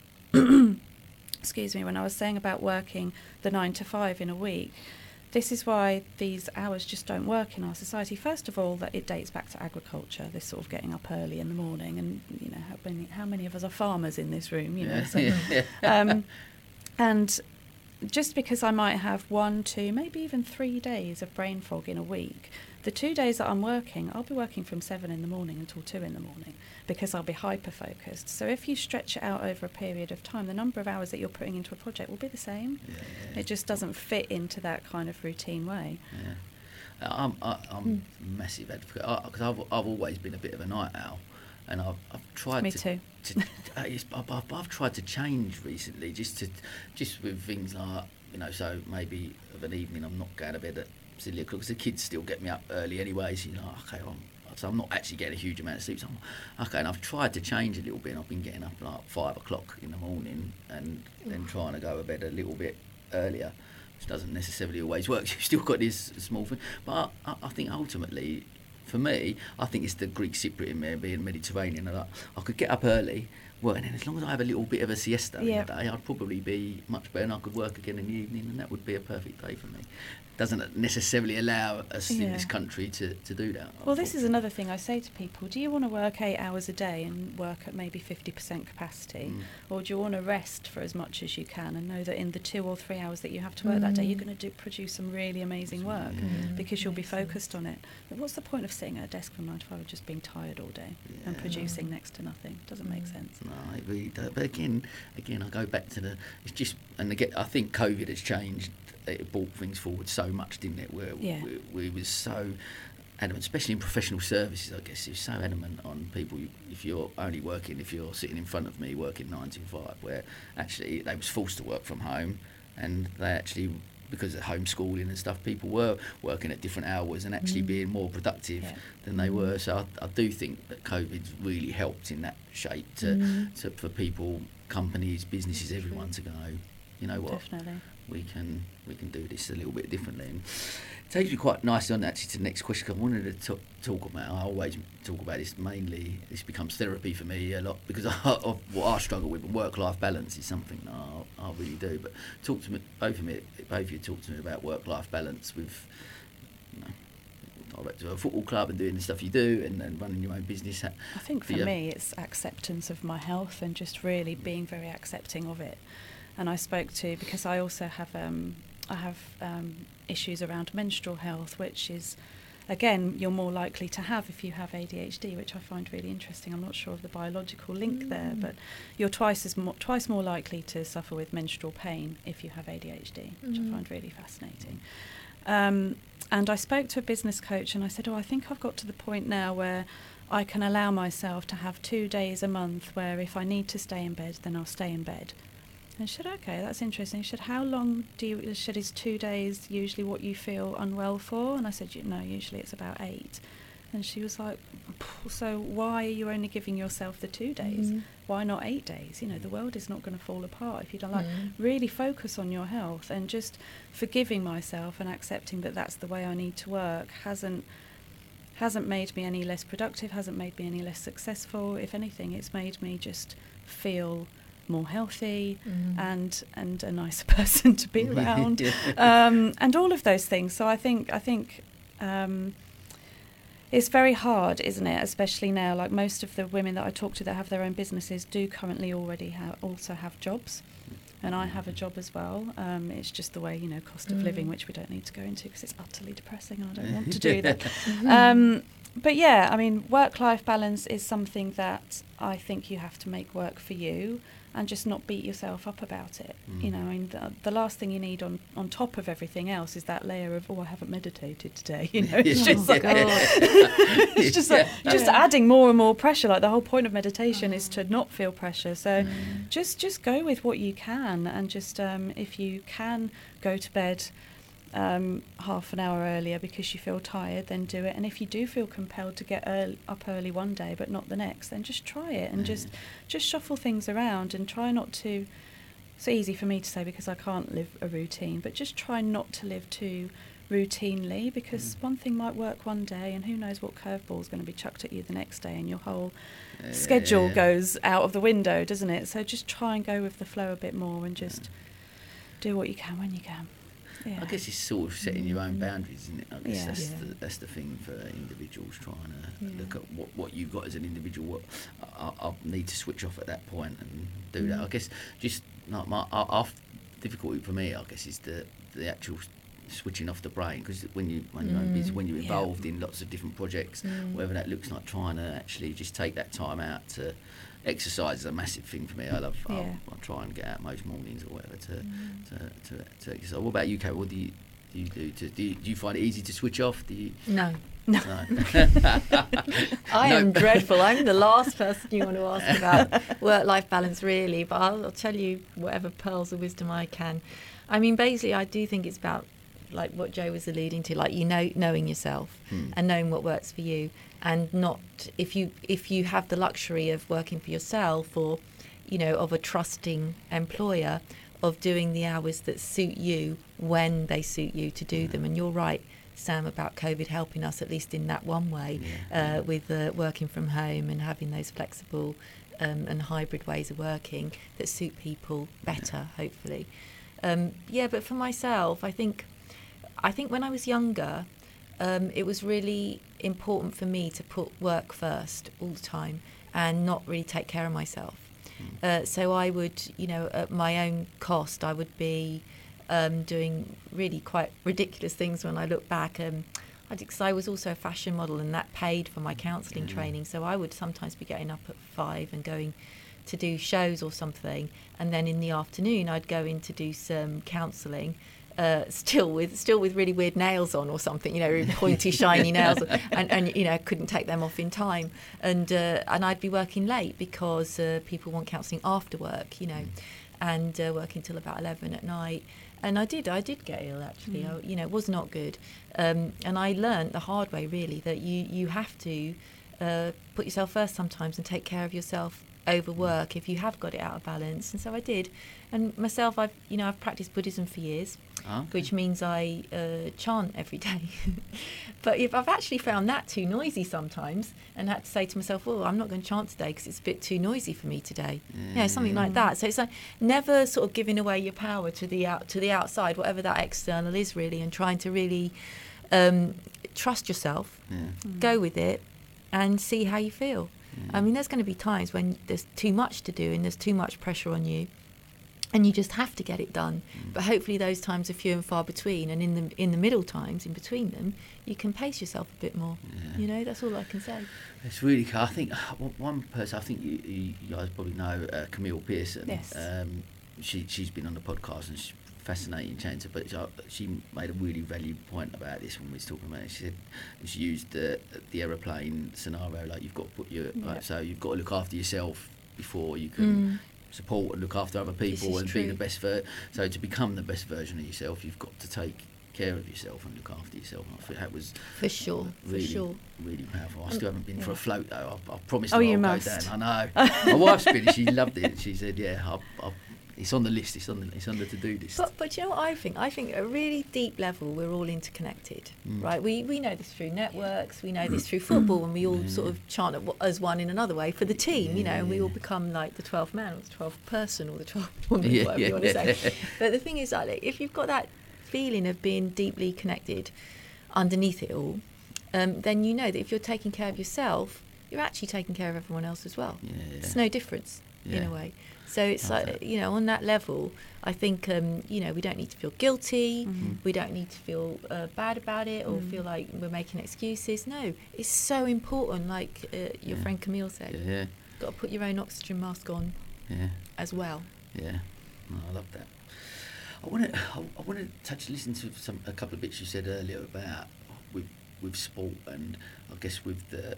excuse me, when I was saying about working the nine to five in a week, this is why these hours just don't work in our society. First of all, that it dates back to agriculture, this sort of getting up early in the morning. And, you know, how many, how many of us are farmers in this room, you know? So, um, and just because I might have one, two, maybe even three days of brain fog in a week, the two days that I'm working, I'll be working from seven in the morning until two in the morning, because I'll be hyper-focused. So if you stretch it out over a period of time, the number of hours that you're putting into a project will be the same. Yeah, yeah. It just doesn't fit into that kind of routine way. Yeah. I'm, I, I'm a mm. massive advocate, because I've, I've always been a bit of a night owl, and I've, I've tried Me to... too. to I've, I've, I've tried to change recently, just to, just with things like, you know, so maybe of an evening I'm not going to bed at silly because the kids still get me up early anyway, so you know, okay, I'm, so I'm not actually getting a huge amount of sleep. So I'm, okay, and I've tried to change a little bit, and I've been getting up like five o'clock in the morning and then trying to go to bed a little bit earlier, which doesn't necessarily always work. You've still got this small thing, but I, I think ultimately, for me, I think it's the Greek Cypriot in me being Mediterranean, and I, I could get up early, work, and then as long as I have a little bit of a siesta yep. in the day, I'd probably be much better, and I could work again in the evening, and that would be a perfect day for me. Doesn't necessarily allow us yeah. in this country to, to do that. Well, this is another thing I say to people. Do you want to work eight hours a day and work at maybe fifty percent capacity? Mm. Or do you want to rest for as much as you can and know that in the two or three hours that you have to work mm. that day, you're going to do, produce some really amazing work yeah. because you'll be focused on it. But what's the point of sitting at a desk from nine to five and just being tired all day yeah. and producing next to nothing? Doesn't mm. make sense. I really don't. But again, again, I go back to the. It's just, and again, I think COVID has changed. It brought things forward so much, didn't it? Where yeah. we, we was so adamant, especially in professional services. I guess it was so adamant on people. If you're only working, if you're sitting in front of me working nine to five, where actually they was forced to work from home, and they actually. Because of homeschooling and stuff, people were working at different hours and actually mm. being more productive yeah. than they were. So I, I do think that COVID's really helped in that shape to, mm. to for people, companies, businesses, everyone to go, you know what, Definitely. we can we can do this a little bit differently. And it takes me quite nicely on actually to the next question. I wanted to t- talk about. I always talk about this mainly. This becomes therapy for me a lot because I, I, what I struggle with, work-life balance is something that I, I really do. But talk to me, both of me, both of you talk to me about work-life balance with, you know, director of a football club and doing the stuff you do and, and running your own business. I think for, for me, it's acceptance of my health and just really being very accepting of it. And I spoke to, because I also have um, I have um, issues around menstrual health, which is, again, you're more likely to have if you have A D H D, which I find really interesting. I'm not sure of the biological link mm. there, but you're twice as mo- twice more likely to suffer with menstrual pain if you have A D H D, mm. which I find really fascinating. Um, and I spoke to a business coach and I said, oh, I think I've got to the point now where I can allow myself to have two days a month where if I need to stay in bed, then I'll stay in bed. And she said, okay, that's interesting. She said, how long do you, she said, is two days usually what you feel unwell for? And I said, no, usually it's about eight. And she was like, so why are you only giving yourself the two days? Mm. Why not eight days? You know, the world is not going to fall apart if you don't like, mm. really focus on your health and just forgiving myself and accepting that that's the way I need to work hasn't, hasn't made me any less productive, hasn't made me any less successful. If anything, it's made me just feel more healthy mm. and and a nicer person to be around um, and all of those things. So I think I think um, it's very hard, isn't it, especially now, like most of the women that I talk to that have their own businesses do currently already ha- also have jobs, and I have a job as well. Um, it's just the way, you know, cost of mm. living, which we don't need to go into because it's utterly depressing and I don't want to do that. Um, But yeah, I mean, work-life balance is something that I think you have to make work for you and just not beat yourself up about it. Mm. You know, I mean, the, the last thing you need on, on top of everything else is that layer of, oh, I haven't meditated today. You know, it's just like, it's just like, just adding more and more pressure. Like the whole point of meditation oh. is to not feel pressure. So mm. just, just go with what you can and just um, if you can go to bed Um, half an hour earlier because you feel tired, then do it. And if you do feel compelled to get early, up early one day but not the next, then just try it and mm. just just shuffle things around and try not to. It's easy for me to say because I can't live a routine, but just try not to live too routinely because mm. one thing might work one day and who knows what curveball is going to be chucked at you the next day and your whole uh, schedule yeah, yeah. goes out of the window, doesn't it? So just try and go with the flow a bit more and just yeah. do what you can when you can. Yeah. I guess it's sort of setting your own boundaries, isn't it? I guess yeah. that's, yeah. The, that's the thing for individuals trying to yeah. look at what, what you've got as an individual. What I, I, I need to switch off at that point and do mm. that. I guess just like my I, I, difficulty for me, I guess, is the the actual switching off the brain because when you when you're mm. busy, when you're involved yeah. in lots of different projects, mm. whether that looks like trying to actually just take that time out to. Exercise is a massive thing for me. I love. Yeah. I try and get out most mornings or whatever to mm. to, to to exercise. What about you, Kate? What do you do? You do, to, do, you, do you find it easy to switch off? Do you? No. No. I am dreadful. I'm the last person you want to ask about work-life balance, really. But I'll, I'll tell you whatever pearls of wisdom I can. I mean, basically, I do think it's about like what Joe was alluding to, like you know, knowing yourself hmm. and knowing what works for you. And not if you if you have the luxury of working for yourself or, you know, of a trusting employer, of doing the hours that suit you when they suit you to do yeah. them. And you're right, Sam, about COVID helping us at least in that one way yeah. uh, with uh, working from home and having those flexible um, and hybrid ways of working that suit people better, yeah. hopefully. Um, yeah, but for myself, I think I think when I was younger, Um, it was really important for me to put work first all the time and not really take care of myself. Mm. Uh, so I would, you know, at my own cost, I would be um, doing really quite ridiculous things when I look back. Um, I did, 'cause I was also a fashion model and that paid for my counselling mm. training. So I would sometimes be getting up at five and going to do shows or something, and then in the afternoon I'd go in to do some counselling, uh, still with still with really weird nails on or something, you know, pointy shiny nails, and, and you know, couldn't take them off in time, and uh, and I'd be working late because uh, people want counselling after work, you know, and uh, working till about eleven at night. And I did, I did get ill, actually. Mm. I, you know, it was not good. Um, and I learned the hard way, really, that you, you have to uh, put yourself first sometimes and take care of yourself over work if you have got it out of balance. And so I did. And myself, I've, you know, I've practiced Buddhism for years, oh, okay. which means I uh, chant every day. But if I've actually found that too noisy sometimes and had to say to myself, well, I'm not going to chant today because it's a bit too noisy for me today. Mm. Yeah, something like that. So it's like never sort of giving away your power to the out, to the outside, whatever that external is, really, and trying to really um, trust yourself, yeah. mm. go with it and see how you feel. Mm. I mean, there's going to be times when there's too much to do and there's too much pressure on you, and you just have to get it done. Mm. But hopefully those times are few and far between, and in the in the middle times, in between them, you can pace yourself a bit more. Yeah. You know, that's all I can say. It's really cool. I think one person, I think you, you guys probably know, uh, Camille Pearson. Yes. Um, she, she's been on the podcast, and she's fascinating chanter, but she made a really valuable point about this when we was talking about it. She said she used the, the aeroplane scenario, like you've got to put your, yeah. like, so you've got to look after yourself before you can... Mm. support and look after other people and true. be the best ver- so to become the best version of yourself, you've got to take care of yourself and look after yourself. And I think that was for sure really, for sure really powerful. I still haven't been yeah. for a float though. I, I promised oh, you I'll must. go down. I know. My wife's been, she loved it, and she said yeah I, I, it's on the list, it's on the, it's on the to-do list. But, but you know what I think? I think at a really deep level we're all interconnected, mm. right? We we know this through networks, we know this through football, and we all yeah. sort of chant at, as one in another way for the team, yeah. you know, and we all become like the twelfth man or the twelfth person or the twelfth woman, yeah, whatever yeah, you want to yeah. say. But the thing is, like, if you've got that feeling of being deeply connected underneath it all, um, then you know that if you're taking care of yourself, you're actually taking care of everyone else as well. Yeah, yeah. It's no difference yeah. in a way. So it's like, like, you know, on that level, I think, um, you know, we don't need to feel guilty. Mm-hmm. We don't need to feel uh, bad about it or mm. feel like we're making excuses. No, it's so important, like uh, your yeah. friend Camille said. Yeah, yeah. Got to put your own oxygen mask on yeah. as well. Yeah, no, I love that. I want to I, I want to touch, listen to some a couple of bits you said earlier about with, with sport, and I guess with the...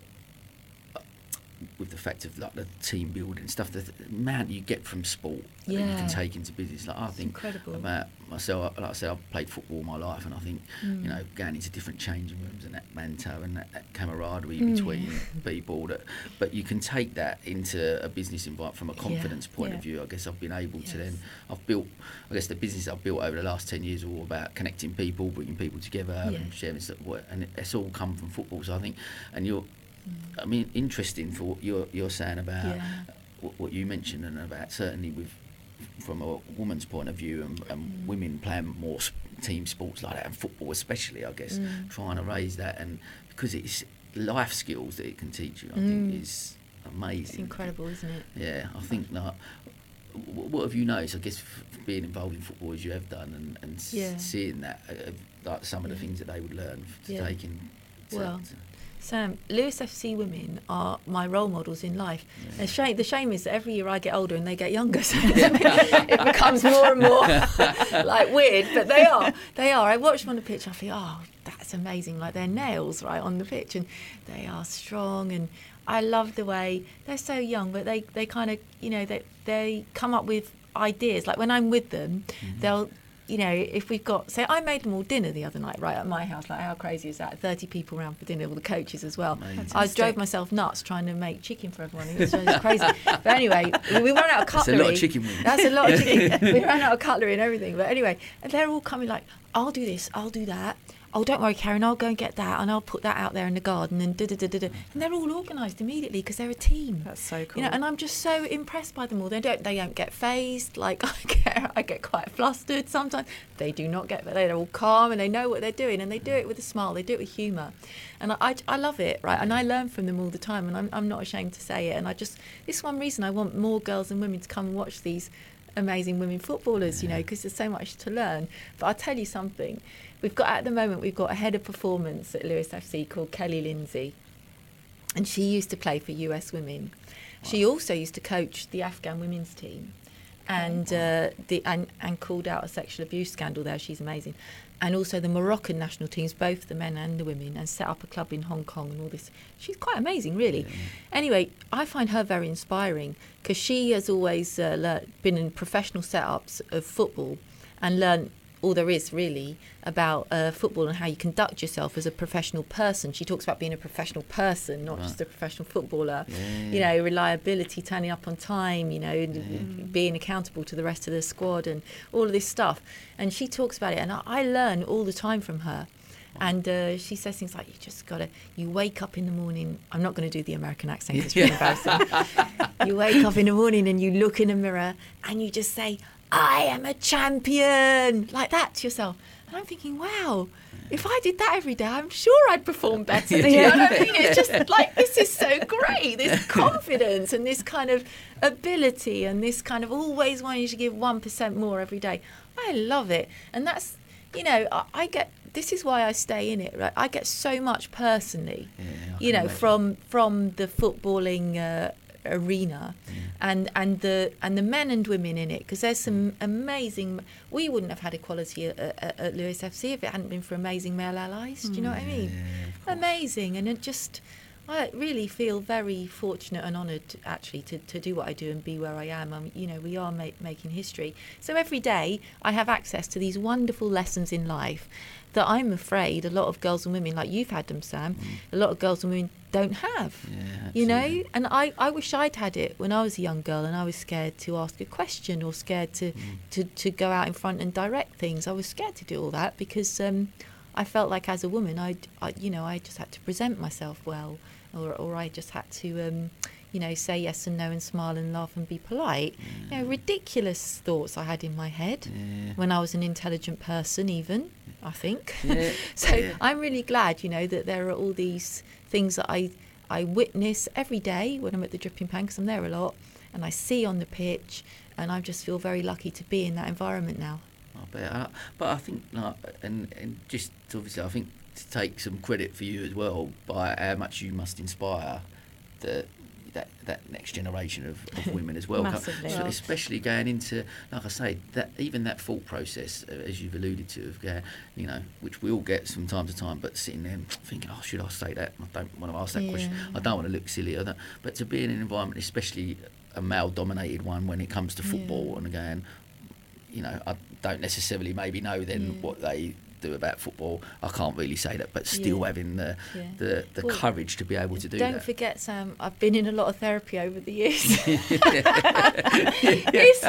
with the fact of like the team building stuff, the amount you get from sport yeah. that you can take into business. Like I it's think incredible. About myself, like I say, I've played football all my life, and I think mm. you know, going into different changing rooms and that banter and that, that camaraderie mm. between people. That, but you can take that into a business environment from a confidence yeah. point yeah. of view. I guess I've been able yes. to then I've built. I guess the business I've built over the last ten years are all about connecting people, bringing people together, yeah. and sharing stuff. And it's all come from football. So I think, and you're. I mean, interesting for what you're, you're saying about yeah. what, what you mentioned, and about certainly with from a woman's point of view, and, and mm. women playing more team sports like that, and football especially, I guess, mm. trying to raise that, and because it's life skills that it can teach you, I mm. think is amazing. It's incredible, isn't it? Yeah, I think that. Like, what have you noticed, I guess, being involved in football as you have done, and, and yeah. seeing that, uh, like some of the yeah. things that they would learn to yeah. take in. To, well. To, Sam, Lewis F C women are my role models in life. Yeah. Shame, the shame is that every year I get older and they get younger, so it becomes more and more like weird. But they are, they are. I watch them on the pitch. I think, oh, that's amazing! Like their nails, right, on the pitch, and they are strong. And I love the way they're so young, but they, they kind of, you know, they they come up with ideas. Like when I'm with them, mm-hmm. they'll. You know, if we've got, say, I made them all dinner the other night, right, at my house. Like, how crazy is that? thirty people around for dinner, all the coaches as well. Fantastic. I drove myself nuts trying to make chicken for everyone. It was just crazy. But anyway, we ran out of cutlery. That's a lot of chicken. Wings. That's a lot of chicken. We ran out of cutlery and everything. But anyway, and they're all coming like, I'll do this, I'll do that. Oh, don't worry, Karen, I'll go and get that, and I'll put that out there in the garden, and da-da-da-da-da. And they're all organised immediately because they're a team. That's so cool. You know, and I'm just so impressed by them all. They don't, they don't get phased. Like, I get, I get quite flustered sometimes. They do not get, they're all calm, and they know what they're doing, and they do it with a smile. They do it with humour. And I, I, I love it, right? And I learn from them all the time, and I'm, I'm not ashamed to say it. And I just, this is one reason I want more girls and women to come and watch these amazing women footballers, you know, because there's so much to learn. But I'll tell you something. We've got, at the moment, we've got a head of performance at Lewis F C called Kelly Lindsay. And she used to play for U S women. She also used to coach the Afghan women's team, and uh, the and, and called out a sexual abuse scandal there. She's amazing. And also the Moroccan national teams, both the men and the women, and set up a club in Hong Kong and all this. She's quite amazing, really. Yeah. Anyway, I find her very inspiring because she has always uh, learnt, been in professional setups of football and learned all there is, really, about uh, football and how you conduct yourself as a professional person. She talks about being a professional person, not right. just a professional footballer. Yeah. You know, reliability, turning up on time, you know, yeah. being accountable to the rest of the squad and all of this stuff. And she talks about it, and I, I learn all the time from her. And uh, she says things like, you just got to, you wake up in the morning. I'm not going to do the American accent because it's really embarrassing. You wake up in the morning and you look in a mirror and you just say, I am a champion, like that to yourself. And I'm thinking, wow, if I did that every day, I'm sure I'd perform better. You know what I mean? It's just like, this is so great, this confidence and this kind of ability and this kind of always wanting to give one percent more every day. I love it. And that's, you know, I, I get... This is why I stay in it, right? I get so much personally, yeah, you know, imagine. from from the footballing uh, arena, yeah. and and the and the men and women in it, because there's some amazing. We wouldn't have had equality at, at, at Lewis F C if it hadn't been for amazing male allies. Mm. Do you know what I mean? Yeah, amazing, and it just. I really feel very fortunate and honoured, actually, to, to do what I do and be where I am. I'm, you know, we are ma- making history. So every day I have access to these wonderful lessons in life that I'm afraid a lot of girls and women, like you've had them, Sam, mm. a lot of girls and women don't have, yeah, you know. And I, I wish I'd had it when I was a young girl and I was scared to ask a question or scared to, mm. to, to go out in front and direct things. I was scared to do all that because um, I felt like as a woman, I, I, you know, I just had to present myself well. Or, or I just had to, um, you know, say yes and no and smile and laugh and be polite. Yeah. You know, ridiculous thoughts I had in my head yeah. when I was an intelligent person, even, I think. Yeah. So yeah. I'm really glad, you know, that there are all these things that I, I witness every day when I'm at the Dripping Pan, because I'm there a lot, and I see on the pitch, and I just feel very lucky to be in that environment now. I bet. I, but I think, like, and, and just obviously, I think, to take some credit for you as well by how much you must inspire the that that next generation of, of women as well. Massively. So especially going into, like I say, that even that thought process, as you've alluded to, of uh, you know, which we all get from time to time, but sitting there thinking, oh, should I say that? I don't want to ask that yeah. question. I don't want to look silly. I don't. But to be in an environment, especially a male-dominated one, when it comes to football, yeah. and again, you know, I don't necessarily maybe know then yeah. what they do about football. I can't really say that, but still yeah. having the yeah. the, the well, courage to be able to do don't that. Don't forget, Sam, I've been in a lot of therapy over the years. It's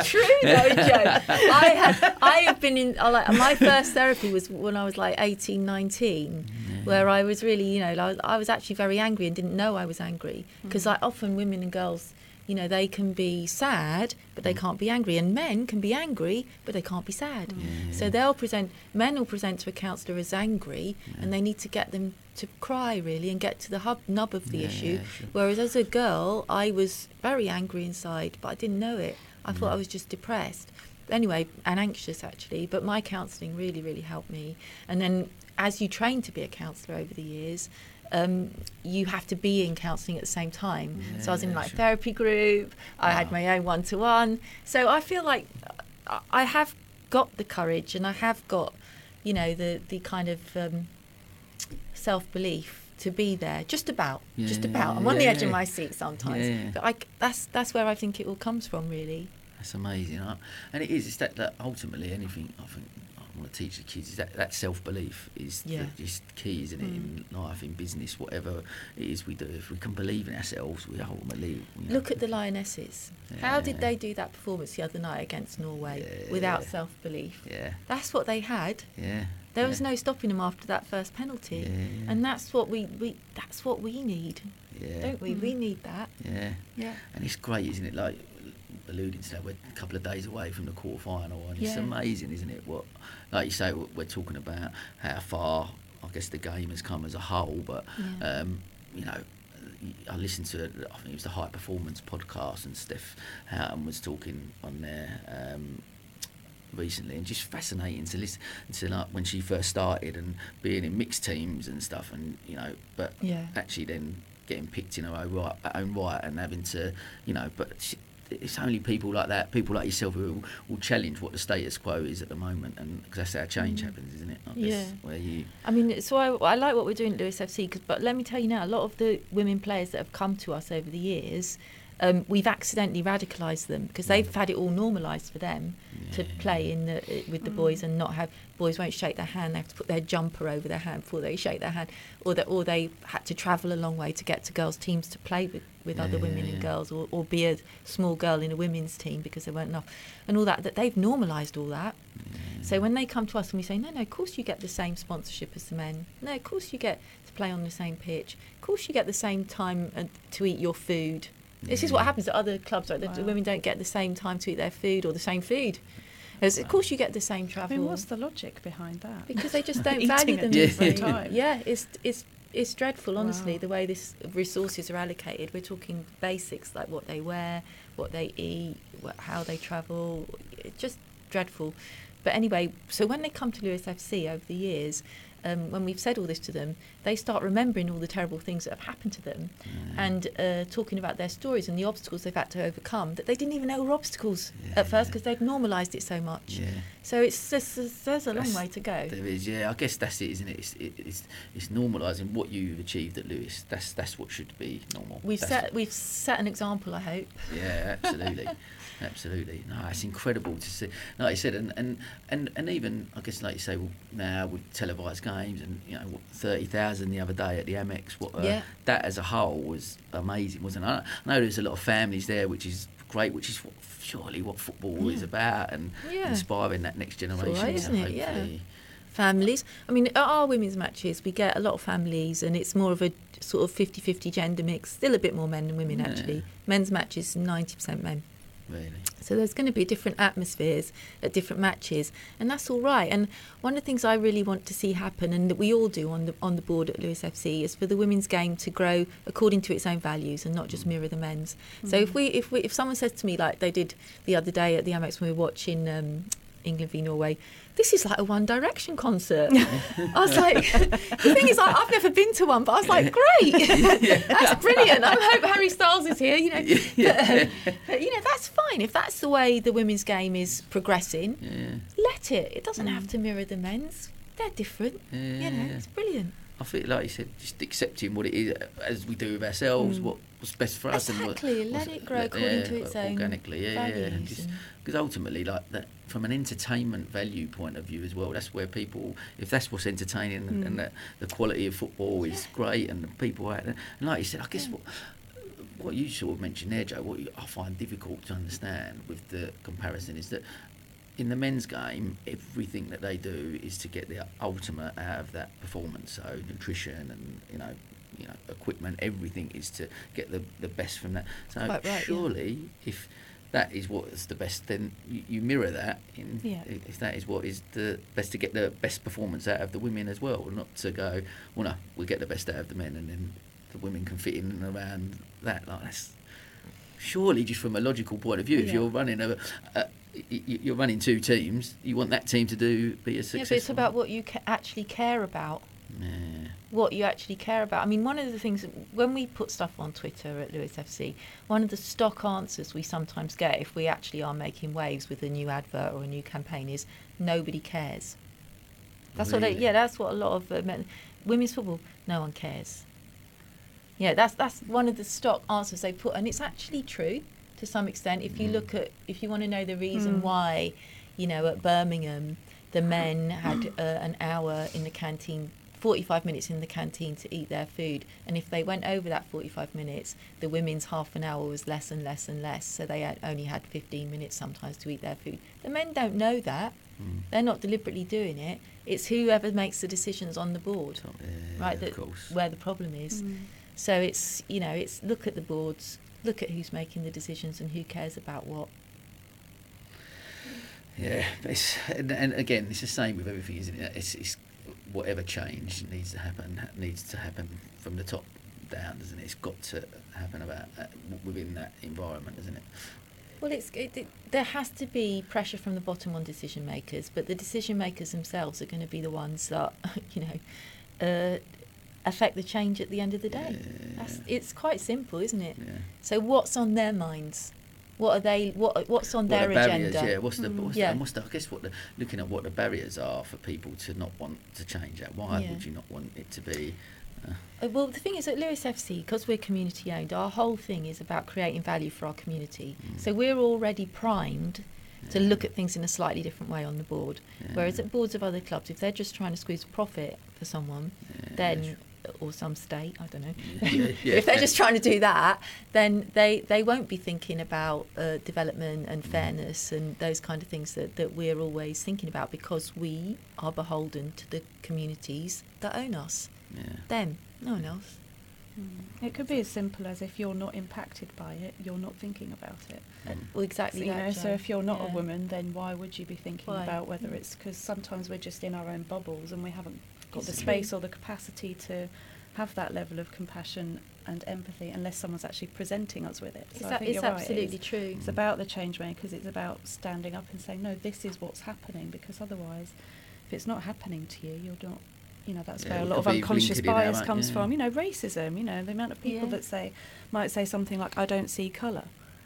true though, Joe. I have, I have been in, like, my first therapy was when I was like eighteen, nineteen, yeah. where I was really, you know, like, I was actually very angry and didn't know I was angry, because mm. like, often women and girls, you know, they can be sad, but they can't be angry. And men can be angry, but they can't be sad. Yeah. So they'll present, men will present to a counsellor as angry, yeah. and they need to get them to cry, really, and get to the hub, nub of the yeah, issue. Yeah, sure. Whereas as a girl, I was very angry inside, but I didn't know it. I yeah. thought I was just depressed. Anyway, and anxious, actually. But my counselling really, really helped me. And then as you train to be a counsellor over the years, Um, you have to be in counselling at the same time. Yeah, so I was in, like, sure. therapy group. I wow. had my own one-to-one. So I feel like I have got the courage, and I have got, you know, the, the kind of um, self-belief to be there. Just about. Yeah, just about. I'm on yeah. the edge of my seat sometimes. Yeah. But I, that's, that's where I think it all comes from, really. That's amazing. And it is. It's that, that ultimately anything, I think, I want to teach the kids is that, that self-belief is yeah. the, just key, isn't it, mm. in life, in business, whatever it is we do. If we can believe in ourselves, we ultimately... You know. Look at the Lionesses. Yeah. How did they do that performance the other night against Norway yeah. without self-belief? Yeah. That's what they had. Yeah. There was yeah. no stopping them after that first penalty. Yeah. And that's what we, we that's what we need, yeah. don't we? Mm. We need that. Yeah. yeah. And it's great, isn't it? Like, alluding to that, we're a couple of days away from the quarterfinal, and yeah. it's amazing, isn't it? What, like you say, we're talking about how far, I guess, the game has come as a whole, but, yeah. um, you know, I listened to, I think it was the High Performance Podcast, and Steph Houghton was talking on there um, recently, and just fascinating to listen to, like, when she first started and being in mixed teams and stuff, and, you know, but yeah. actually then getting picked in her own right, own right and having to, you know, but she, it's only people like that, people like yourself, who will challenge what the status quo is at the moment, and because that's how change happens, isn't it? I guess, yeah. Where you, I mean, so I, I like what we're doing at Lewis F C, cause, but let me tell you now, a lot of the women players that have come to us over the years, um, we've accidentally radicalised them because they've yeah. had it all normalised for them yeah. to play in the with the mm. boys and not have boys won't shake their hand. They have to put their jumper over their hand before they shake their hand, or that or they had to travel a long way to get to girls' teams to play with. with yeah, other women yeah. and girls, or, or be a small girl in a women's team because there weren't enough, and all that, that they've normalised all that. Yeah. So when they come to us and we say, no, no, of course you get the same sponsorship as the men. No, of course you get to play on the same pitch. Of course you get the same time to eat your food. Yeah. This is what happens at other clubs, right? The wow. women don't get the same time to eat their food or the same food. As, of course you get the same travel. I mean, what's the logic behind that? Because they just don't value them at the same time. Yeah, it's it's... It's dreadful, honestly, wow. the way this resources are allocated. We're talking basics like what they wear, what they eat, what, how they travel. It's just dreadful. But anyway, so when they come to Lewis F C over the years, um, when we've said all this to them, they start remembering all the terrible things that have happened to them mm. and uh, talking about their stories and the obstacles they've had to overcome that they didn't even know were obstacles yeah, at first because yeah. they'd normalised it so much. Yeah. So it's just, there's a long that's, way to go. There is, yeah. I guess that's it, isn't it? It's, it, it's, it's normalising what you've achieved at Lewis. That's that's what should be normal. We've that's set we've set an example, I hope. Yeah, absolutely. Absolutely. No, it's incredible to see. Like you said, and, and, and, and even, I guess, like you say, well, now we televise games and, you know, what, thirty thousand the other day at the Amex. What uh, yeah. That as a whole was amazing, wasn't it? I know there's a lot of families there, which is great, which is what, surely what football yeah. is about, and yeah. inspiring that next generation. Right, isn't it? Yeah. Families. I mean, at our women's matches, we get a lot of families, and it's more of a sort of fifty-fifty gender mix, still a bit more men than women, yeah. actually. Men's matches, ninety percent men. Really? So there's going to be different atmospheres at different matches, and that's all right. And one of the things I really want to see happen, and that we all do on the on the board at Lewis F C, is for the women's game to grow according to its own values and not just mirror the men's. Mm-hmm. So if we if we if someone says to me, like they did the other day at the Amex when we were watching um, England v Norway, this is like a One Direction concert. I was like, the thing is, like, I've never been to one, but I was like, great, that's brilliant. I hope Harry Styles is here, you know. But, um, but, you know, that's fine. If that's the way the women's game is progressing, yeah. let it. It doesn't mm. have to mirror the men's. They're different. Yeah. You know, it's brilliant. I feel like you said, just accepting what it is as we do with ourselves, mm. what was best for us. Exactly, and what, let it grow according yeah, to its own organically, yeah, values. Yeah. Because ultimately, like that, from an entertainment value point of view as well, that's where people, if that's what's entertaining mm. and, and that the quality of football yeah. is great and the people out there, and like you said, I guess yeah. what what you sort of mentioned there, Joe, what you, I find difficult to understand with the comparison is that in the men's game, everything that they do is to get the ultimate out of that performance. So nutrition and, you know, you know, equipment, everything is to get the, the best from that. So right, surely yeah. if that is what is the best, then you, you mirror that in yeah. if that is what is the best to get the best performance out of the women as well, not to go, well, no, we'll get the best out of the men and then the women can fit in and around that. Like that's surely just from a logical point of view, yeah. if you're running a, a you're running two teams, you want that team to do be a successful. Yeah, but it's about what you ca- actually care about. Yeah. What you actually care about. I mean, one of the things, when we put stuff on Twitter at Lewis F C, one of the stock answers we sometimes get if we actually are making waves with a new advert or a new campaign is, nobody cares. That's really? what. They, yeah, that's what a lot of uh, men, women's football, no one cares. Yeah, that's that's one of the stock answers they put, and it's actually true to some extent. If you look at, if you want to know the reason mm. why, you know, at Birmingham, the men had uh, an hour in the canteen. forty-five minutes in the canteen to eat their food, and if they went over that forty-five minutes, the women's half an hour was less and less and less, so they had only had fifteen minutes sometimes to eat their food. The men don't know that. Mm. They're not deliberately doing it. It's whoever makes the decisions on the board, oh, yeah, right, that, where the problem is. Mm. So it's, you know, it's look at the boards, look at who's making the decisions and who cares about what. Yeah, it's, and, and again, it's the same with everything, isn't it? It's, it's whatever change needs to happen needs to happen from the top down, doesn't it? It's got to happen about uh, within that environment, isn't it? Well, it's it, it, there has to be pressure from the bottom on decision makers, but the decision makers themselves are going to be the ones that, you know, uh, affect the change at the end of the day. Yeah. That's, it's quite simple, isn't it? Yeah. So what's on their minds? What are they? What what's on what their barriers, agenda? Yeah, what's the, what's yeah. the what's the I guess what the looking at what the barriers are for people to not want to change that. Why yeah. would you not want it to be? Uh, well, the thing is at Lewis F C, because we're community owned, our whole thing is about creating value for our community. Mm. So we're already primed yeah. to look at things in a slightly different way on the board. Yeah. Whereas at boards of other clubs, if they're just trying to squeeze profit for someone, yeah, then. or some state, I don't know, yeah, yeah, if they're yeah. just trying to do that, then they, they won't be thinking about uh, development and fairness mm. and those kind of things that, that we're always thinking about, because we are beholden to the communities that own us. Yeah. Them, no one else. Mm. It could be as simple as if you're not impacted by it, you're not thinking about it. Mm. Well, exactly. So, you know, so if you're not yeah. a woman, then why would you be thinking why? about whether mm. it's... Because sometimes we're just in our own bubbles and we haven't got the space or the capacity to have that level of compassion and empathy unless someone's actually presenting us with it. So that, I think it's you're absolutely right. It's, true. It's about the change makers. It's about standing up and saying, no, this is what's happening, because otherwise, if it's not happening to you, you're not, you know, that's yeah, where a lot of unconscious bias that, comes yeah. from. You know, racism, you know, the amount of people yeah. that say, might say something like, I don't see colour.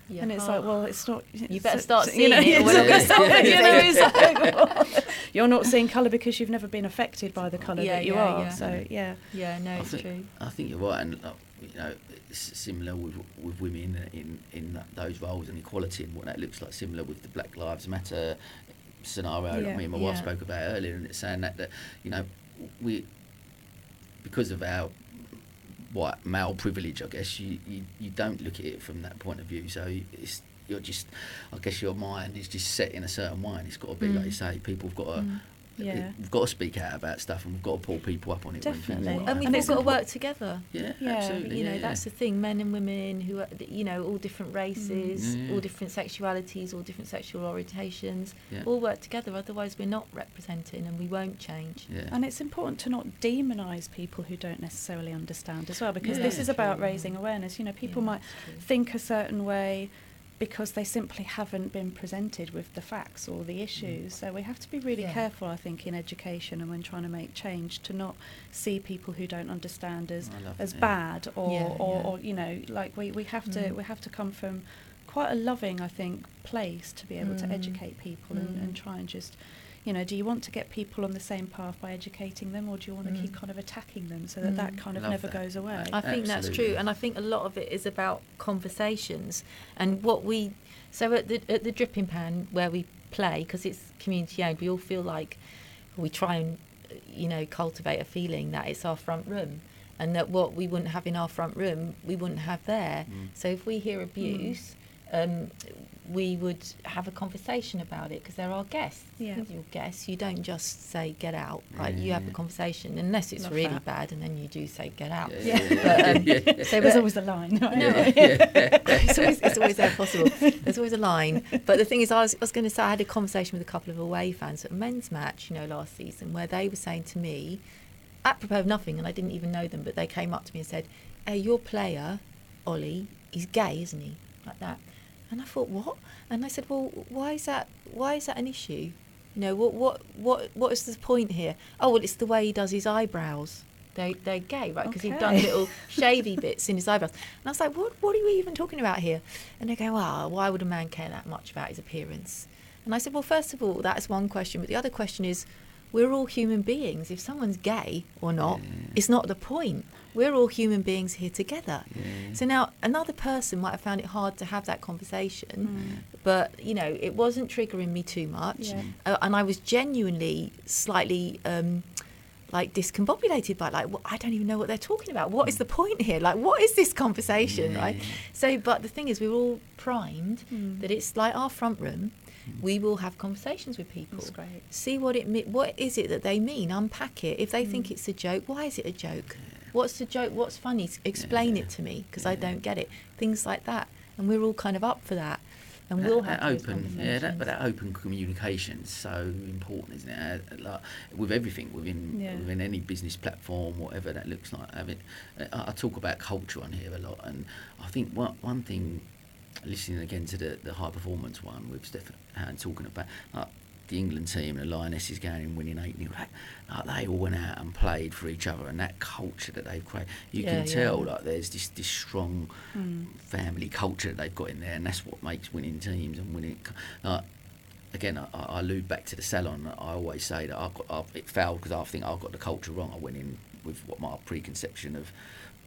Yeah. And it's oh. like, well, it's not... It's you better start so, seeing you know, it, or we're not going to stop it. You know, it's like, well, you're not seeing colour because you've never been affected by the colour yeah, that you yeah, are. Yeah. So, yeah. Yeah, no, I it's think, true. I think you're right. And, uh, you know, it's similar with with women in, in those roles and equality and what that looks like. Similar with the Black Lives Matter scenario yeah. that me and my yeah. wife spoke about earlier. And it's saying that, that, you know, we, because of our... white male privilege, I guess you, you you don't look at it from that point of view. So it's you're just, I guess your mind is just set in a certain way, and it's got to be mm. like you say. People have got to mm. yeah. we've got to speak out about stuff, and we've got to pull people up on it. Definitely, when and we've all got to work together. Yeah, yeah, absolutely. You know, yeah, that's yeah. the thing. Men and women who are, you know, all different races, mm. yeah, yeah. all different sexualities, all different sexual orientations, yeah. all work together. Otherwise, we're not representing, and we won't change. Yeah. And it's important to not demonise people who don't necessarily understand as well, because yeah, this is true. about raising awareness. You know, people yeah, might think a certain way because they simply haven't been presented with the facts or the issues. So we have to be really yeah. careful, I think, in education and when trying to make change, to not see people who don't understand as as it, bad or, yeah, or, yeah. or, you know, like we, we have to mm. we have to come from quite a loving, I think, place to be able mm. to educate people mm. and, and try and just, you know, do you want to get people on the same path by educating them, or do you want mm. to keep kind of attacking them so that mm. that kind of Love never that. goes away? I think Absolutely. that's true, and I think a lot of it is about conversations and what we... So at the, at the Dripping Pan, where we play, because it's community-owned, we all feel like we try and, you know, cultivate a feeling that it's our front room, and that what we wouldn't have in our front room, we wouldn't have there. Mm. So if we hear abuse... Mm. Um, we would have a conversation about it, because there are guests. Yeah. With your guests, you don't just say get out, right? Yeah, you have yeah. a conversation, unless it's Love really that. bad, and then you do say get out. Yeah. Yeah. But, um, yeah. So there's always a line. Right? No, yeah. Yeah. it's always it's always there possible. There's always a line. But the thing is, I was, I was going to say, I had a conversation with a couple of away fans at a men's match, you know, last season, where they were saying to me, apropos of nothing, and I didn't even know them, but they came up to me and said, "Hey, your player, Ollie, he's gay, isn't he?" Like that. And I thought, what? And I said, well, why is that? Why is that an issue? You know, what, what, what, what is the point here? Oh, well, it's the way he does his eyebrows. They, they're gay, right? Because okay. he's done little shavy bits in his eyebrows. And I was like, what, what are we even talking about here? And they go, ah, oh, why would a man care that much about his appearance? And I said, well, first of all, that's one question. But the other question is, we're all human beings. If someone's gay or not, yeah. it's not the point. We're all human beings here together. Yeah. So now another person might have found it hard to have that conversation, mm. but, you know, it wasn't triggering me too much. Yeah. Uh, and I was genuinely slightly, um, like, discombobulated by, like, well, I don't even know what they're talking about. What is the point here? Like, what is this conversation, yeah. right? So, but the thing is, we're all primed mm. that it's like our front room. We will have conversations with people. That's great. See what it means. What is it that they mean? Unpack it. If they mm. think it's a joke, why is it a joke? Yeah. What's the joke? What's funny? Explain yeah. it to me, because yeah. I don't get it. Things like that, and we're all kind of up for that. And that, we'll have that open, yeah, that, but that open communication is so important, isn't it? Like with everything within yeah. within any business platform, whatever that looks like. I mean, I, I talk about culture on here a lot, and I think one one thing. Listening again to the, the high performance one with Steph Houghton talking about, like, the England team and the Lionesses going and winning eight nil, like, like they all went out and played for each other, and that culture that they've created, you yeah, can yeah. tell like there's this, this strong mm. family culture that they've got in there, and that's what makes winning teams and winning. Like, again, I, I allude back to the salon. I always say that I've got, I've, it failed because I think I've got the culture wrong. I went in with what my preconception of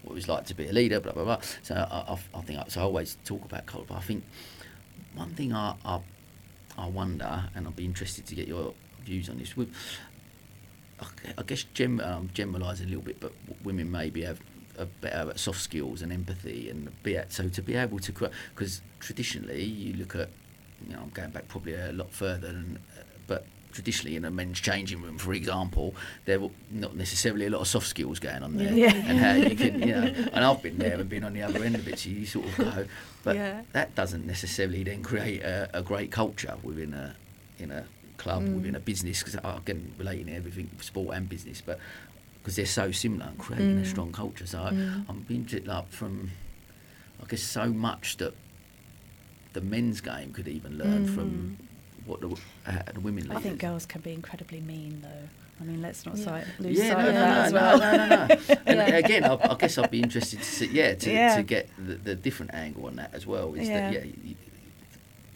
what it was like to be a leader, blah, blah, blah. So I, I, I think, I, so I always talk about culture, but I think one thing I, I I wonder, and I'd be interested to get your views on this. With, I guess gem, um, generalising a little bit, but women maybe have a better at soft skills and empathy, and be at, so to be able to, because traditionally you look at, you know, I'm going back probably a lot further than, uh, but traditionally in a men's changing room, for example, there were not necessarily a lot of soft skills going on there, yeah. and how you can, you know, and I've been there and been on the other end of it, so you sort of go, but yeah. that doesn't necessarily then create a, a great culture within a in a club, mm. within a business, because I can relate in everything, sport and business, but because they're so similar and creating mm. a strong culture. So mm. I, I'm being like from, I guess, so much that the men's game could even learn mm. from what the, uh, the women leaders. I think girls can be incredibly mean, though. I mean, let's not yeah. sight, lose yeah, sight no, of no, that no, as well. No, no, no, no. And yeah. again, I, I guess I'd be interested to see, yeah, to, yeah. to get the, the different angle on that as well. Is yeah. that yeah, you, you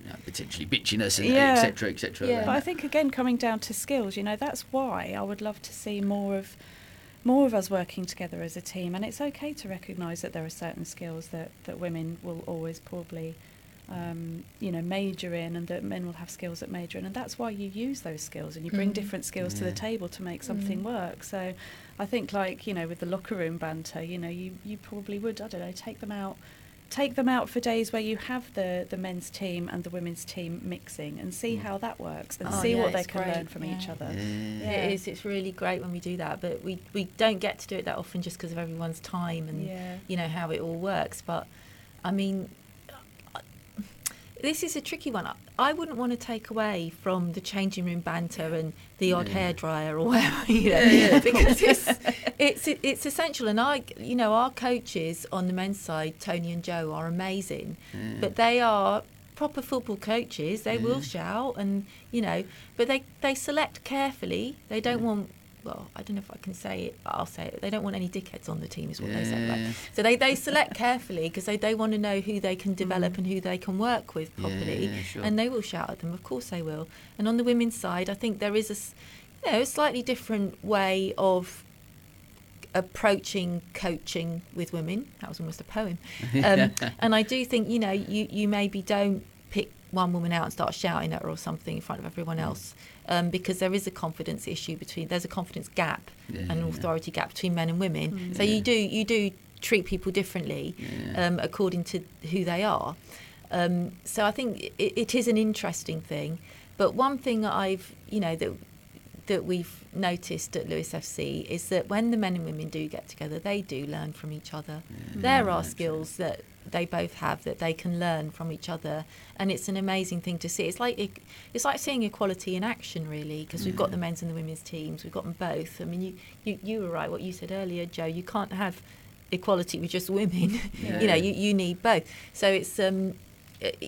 know, potentially bitchiness and yeah. et cetera, et cetera. Yeah. But I think again, coming down to skills, you know, that's why I would love to see more of more of us working together as a team. And it's okay to recognise that there are certain skills that that women will always probably. Um, you know, major in, and that men will have skills that major in, and that's why you use those skills and you bring mm. different skills yeah. to the table to make something mm. work. So I think, like, you know, with the locker room banter, you know, you, you probably would, I don't know, take them out take them out for days where you have the, the men's team and the women's team mixing, and see how that works, and oh, see yeah, what they can great. learn from yeah. each other. Yeah. Yeah. It is, it's really great when we do that, but we, we don't get to do it that often just because of everyone's time and, yeah. you know, how it all works. But, I mean... This is a tricky one. I wouldn't want to take away from the changing room banter and the odd yeah. hairdryer or whatever, you know, yeah, yeah. because it's, it's it's essential. And I, you know, our coaches on the men's side, Tony and Joe, are amazing, yeah. but they are proper football coaches. They yeah. will shout, and you know, but they they select carefully. They don't yeah. want. Well, I don't know if I can say it, but I'll say it. They don't want any dickheads on the team is what yeah. they say. Like. So they, they select carefully because they, they want to know who they can develop mm. and who they can work with properly. Yeah, yeah, sure. And they will shout at them. Of course they will. And on the women's side, I think there is a, you know, a slightly different way of approaching coaching with women. That was almost a poem. Um, and I do think, you know, you, you maybe don't pick one woman out and start shouting at her or something in front of everyone else, um, because there is a confidence issue between there's a confidence gap yeah, and an authority yeah. gap between men and women. Mm. So yeah. you do you do treat people differently yeah. um, according to who they are. Um, so I think it, it is an interesting thing. But one thing I've you know that that we've noticed at Lewis F C is that when the men and women do get together, they do learn from each other. Yeah. There yeah, are skills that they both have that they can learn from each other, and it's an amazing thing to see. It's like it, it's like seeing equality in action, really, because yeah. we've got the men's and the women's teams, we've got them both. I mean, you, you, you were right what you said earlier, Joe. You can't have equality with just women. Yeah. You know, you, you need both. So it's um,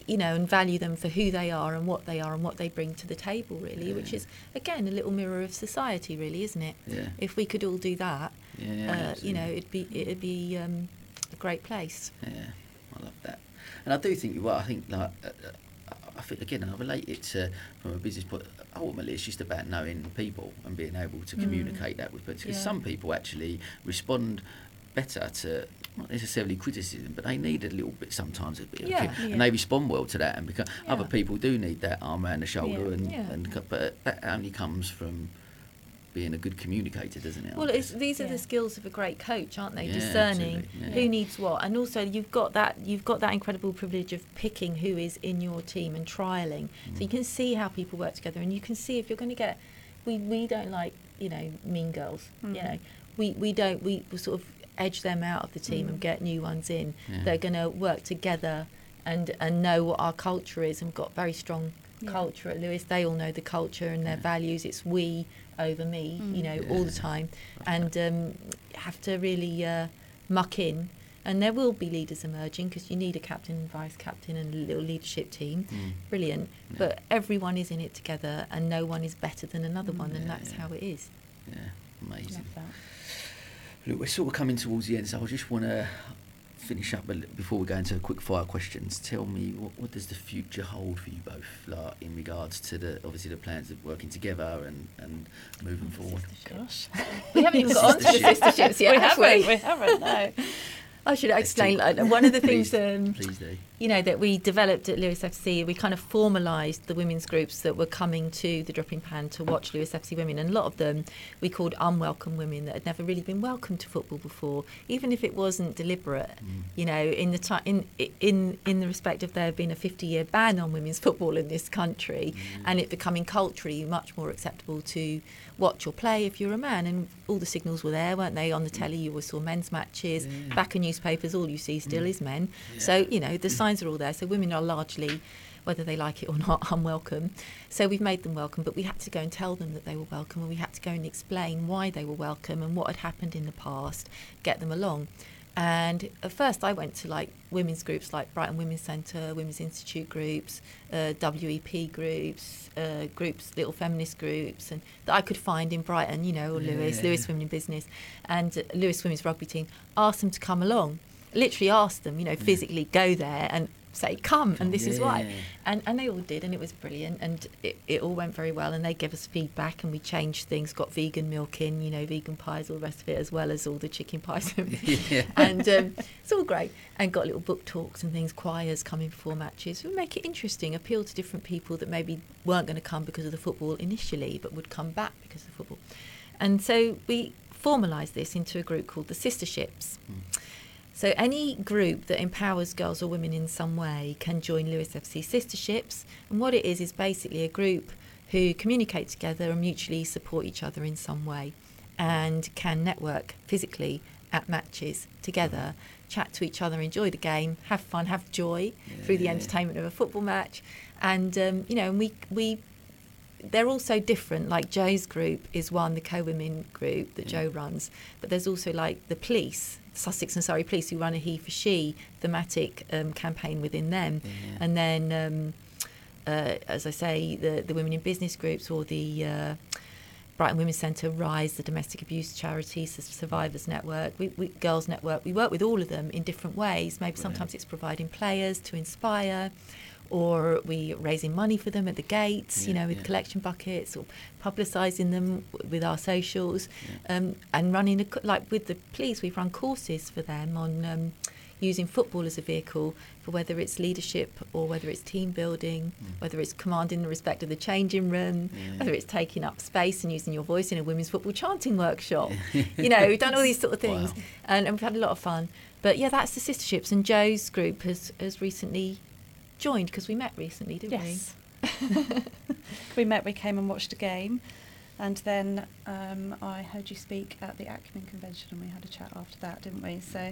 you know, and value them for who they are and what they are and what they bring to the table, really, yeah. which is again a little mirror of society, really, isn't it? Yeah. If we could all do that, yeah, yeah, uh, you know, it'd be it'd be um, a great place. Yeah. I love that, and I do think you are. I think like uh, I think again, I relate it to from a business point. Ultimately, it's just about knowing people and being able to mm. communicate that with people. Because yeah. some people actually respond better to not necessarily criticism, but they need a little bit sometimes. A bit, yeah, of, yeah. and they respond well to that. And because yeah. other people do need that arm around the shoulder, yeah. and yeah. and but that only comes from being a good communicator, doesn't it? Well, it's, these are yeah. the skills of a great coach, aren't they? Yeah, discerning yeah. who needs what, and also you've got that you've got that incredible privilege of picking who is in your team and trialing, mm. so you can see how people work together, and you can see if you're going to get. We we don't like you know mean girls, mm. you know we we don't we sort of edge them out of the team mm. and get new ones in. Yeah. They're going to work together and and know what our culture is, and we've got very strong yeah. culture at Lewis. They all know the culture and their yeah. values. It's we. over me, mm. you know, yeah. all the time, and um, have to really uh, muck in And there will be leaders emerging, because you need a captain and vice captain and a little leadership team. Mm. Brilliant. Yeah. But everyone is in it together, and no one is better than another one, yeah, and that's yeah. how it is. Yeah, amazing. Love that. Look, we're sort of coming towards the end, so I just want to finish up before we go into quick fire questions. Tell me, what, what does the future hold for you both, like in regards to the obviously the plans of working together and, and moving oh, forward? Gosh, we haven't even got on to the sisterships yet. We have haven't. We haven't. No. I should explain. Like, one of the please, things, um, please do. you know, that we developed at Lewis F C, we kind of formalised the women's groups that were coming to the Dripping Pan to watch Lewis F C women, and a lot of them we called unwelcome women that had never really been welcome to football before, even if it wasn't deliberate. Mm. You know, in the ti- in in in the respect of there being a fifty-year ban on women's football in this country, mm. and it becoming culturally much more acceptable to watch or play if you're a man, and all the signals were there, weren't they? On the telly, you always saw men's matches. Yeah. Back in newspapers, all you see still mm. is men. Yeah. So you know the signs are all there. So women are largely, whether they like it or not, unwelcome. So we've made them welcome, but we had to go and tell them that they were welcome, and we had to go and explain why they were welcome and what had happened in the past, get them along. And at first I went to like women's groups like Brighton Women's Centre, Women's Institute groups, uh, W E P groups, uh, groups, little feminist groups, and that I could find in Brighton, you know, or Lewis, yeah. Lewis Women in Business, and uh, Lewis Women's Rugby Team, asked them to come along. Literally asked them, you know, physically go there and say, come, and this yeah. is why. And and they all did, and it was brilliant, and it, it all went very well, and they gave us feedback, and we changed things, got vegan milk in, you know, vegan pies, all the rest of it, as well as all the chicken pies. yeah. And um, it's all great. And got little book talks and things, choirs coming before matches. We make it interesting, appeal to different people that maybe weren't going to come because of the football initially, but would come back because of the football. And so we formalised this into a group called the Sisterships. Mm. So any group that empowers girls or women in some way can join Lewis F C Sisterships. And what it is is basically a group who communicate together and mutually support each other in some way, and can network physically at matches together, chat to each other, enjoy the game, have fun, have joy yeah. through the entertainment of a football match. And, um, you know, and we we... they're all so different. Like Joe's group is one, the Co-Women group that yeah. Joe runs, but there's also like the police, Sussex and Surrey Police, who run a He for She thematic um, campaign within them. Yeah. And then, um, uh, as I say, the, the Women in Business groups, or the uh, Brighton Women's Centre, Rise, the domestic abuse charity, Survivors Network, we, we, Girls Network. We work with all of them in different ways. Maybe right. sometimes it's providing players to inspire, or we raising money for them at the gates, yeah, you know, with yeah. collection buckets, or publicising them w- with our socials, yeah. um, and running, a co- like with the police, we've run courses for them on um, using football as a vehicle for whether it's leadership, or whether it's team building, yeah. whether it's commanding the respect of the changing room, yeah. whether it's taking up space and using your voice in a women's football chanting workshop. You know, we've done all these sort of things, wow. and, and we've had a lot of fun. But yeah, that's the Sisterships, and Joe's group has, has recently joined, because we met recently, didn't yes. we? Yes. We met, we came and watched a game, and then um, I heard you speak at the Acumen Convention, and we had a chat after that, didn't we? So,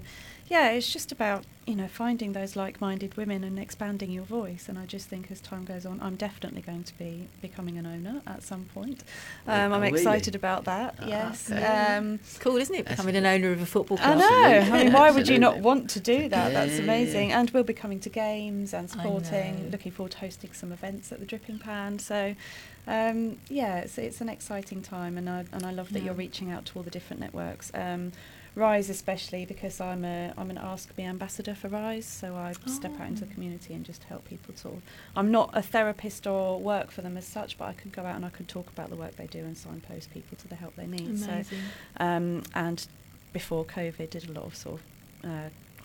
yeah, it's just about, you know, finding those like-minded women and expanding your voice. And I just think as time goes on, I'm definitely going to be becoming an owner at some point. Um, oh, I'm really? excited about that, oh, yes. Okay. Um, it's cool, isn't it, becoming an owner of a football club? I know. I mean, why would you not want to do that? Yeah. That's amazing. And we'll be coming to games and supporting, looking forward to hosting some events at the Dripping Pan. So, um, yeah, it's, it's an exciting time, and I, and I love that yeah. you're reaching out to all the different networks. Um, Rise especially, because I'm a I'm an Ask Me ambassador for Rise, so I oh. step out into the community and just help people sort of, I'm not a therapist or work for them as such, but I can go out and I can talk about the work they do and signpost people to the help they need. Amazing. So, um, and before COVID, did a lot of sort of uh,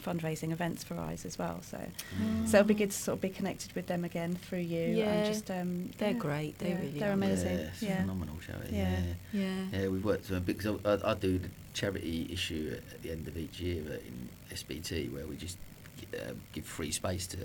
fundraising events for Rise as well. So, mm. so it'll be good to sort of be connected with them again through you. Yeah. And just um, they're yeah, great. They yeah, really they're are. amazing. Yeah, it's yeah. phenomenal, charity. Yeah. Yeah. yeah, yeah. We've worked with them, because I, I, I do the charity issue at, at the end of each year in S B T, where we just uh, give free space to